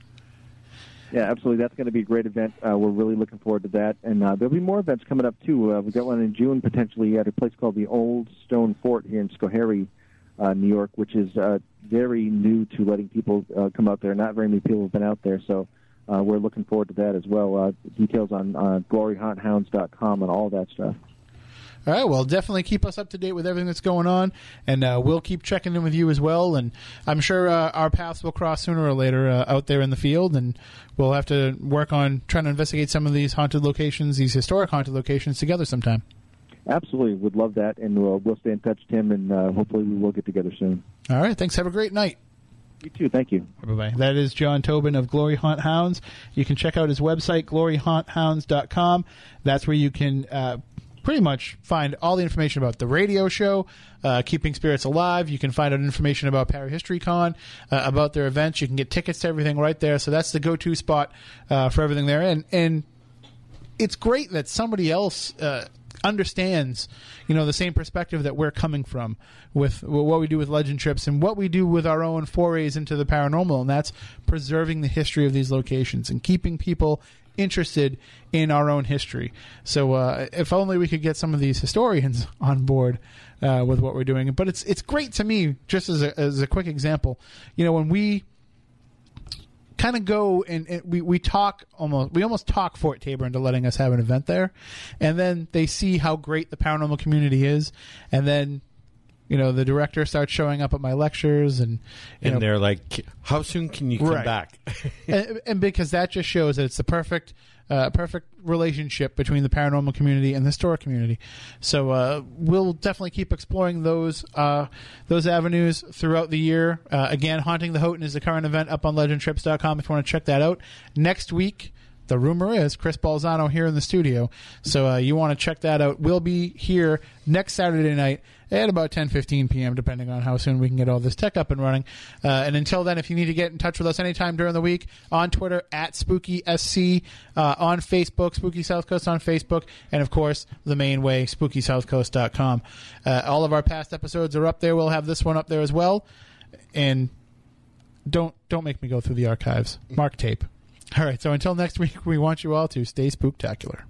Yeah, absolutely. That's going to be a great event. We're really looking forward to that. And there'll be more events coming up, too. We've got one in June, potentially, at a place called the Old Stone Fort here in Schoharie, New York, which is very new to letting people come out there. Not very many people have been out there, so we're looking forward to that as well. Details on gloryhaunthounds.com and all that stuff. All right, well, definitely keep us up to date with everything that's going on, and we'll keep checking in with you as well. And I'm sure our paths will cross sooner or later out there in the field, and we'll have to work on trying to investigate some of these haunted locations, these historic haunted locations, together sometime. Absolutely. Would love that, and we'll stay in touch, Tim, and hopefully we will get together soon. All right, thanks. Have a great night. You too. Thank you. Bye-bye. That is John Tobin of Glory Haunt Hounds. You can check out his website, gloryhaunthounds.com. That's where you can pretty much find all the information about the radio show, Keeping Spirits Alive. You can find out information about Para History Con, about their events. You can get tickets to everything right there. So that's the go-to spot for everything there. And it's great that somebody else understands, you know, the same perspective that we're coming from with what we do with legend trips and what we do with our own forays into the paranormal, and that's preserving the history of these locations and keeping people interested in our own history. So if only we could get some of these historians on board with what we're doing. But it's great to me, just as a quick example, you know, when we kind of go and we almost talk Fort Tabor into letting us have an event there, and then they see how great the paranormal community is, and then, you know, the director starts showing up at my lectures, and they're like, "How soon can you come back?" and because that just shows that it's the perfect relationship between the paranormal community and the historic community. So we'll definitely keep exploring those avenues throughout the year. Again, Haunting the Houghton is the current event up on legendtrips.com if you want to check that out. Next week, the rumor is Chris Balzano here in the studio, so you want to check that out. We'll be here next Saturday night at about 10:15 p.m., depending on how soon we can get all this tech up and running. And until then, if you need to get in touch with us anytime during the week, on Twitter, @SpookySC, on Facebook, Spooky South Coast on Facebook, and, of course, the main way, SpookySouthCoast.com. All of our past episodes are up there. We'll have this one up there as well. And don't make me go through the archives. Mark tape. All right, so until next week, we want you all to stay spooktacular.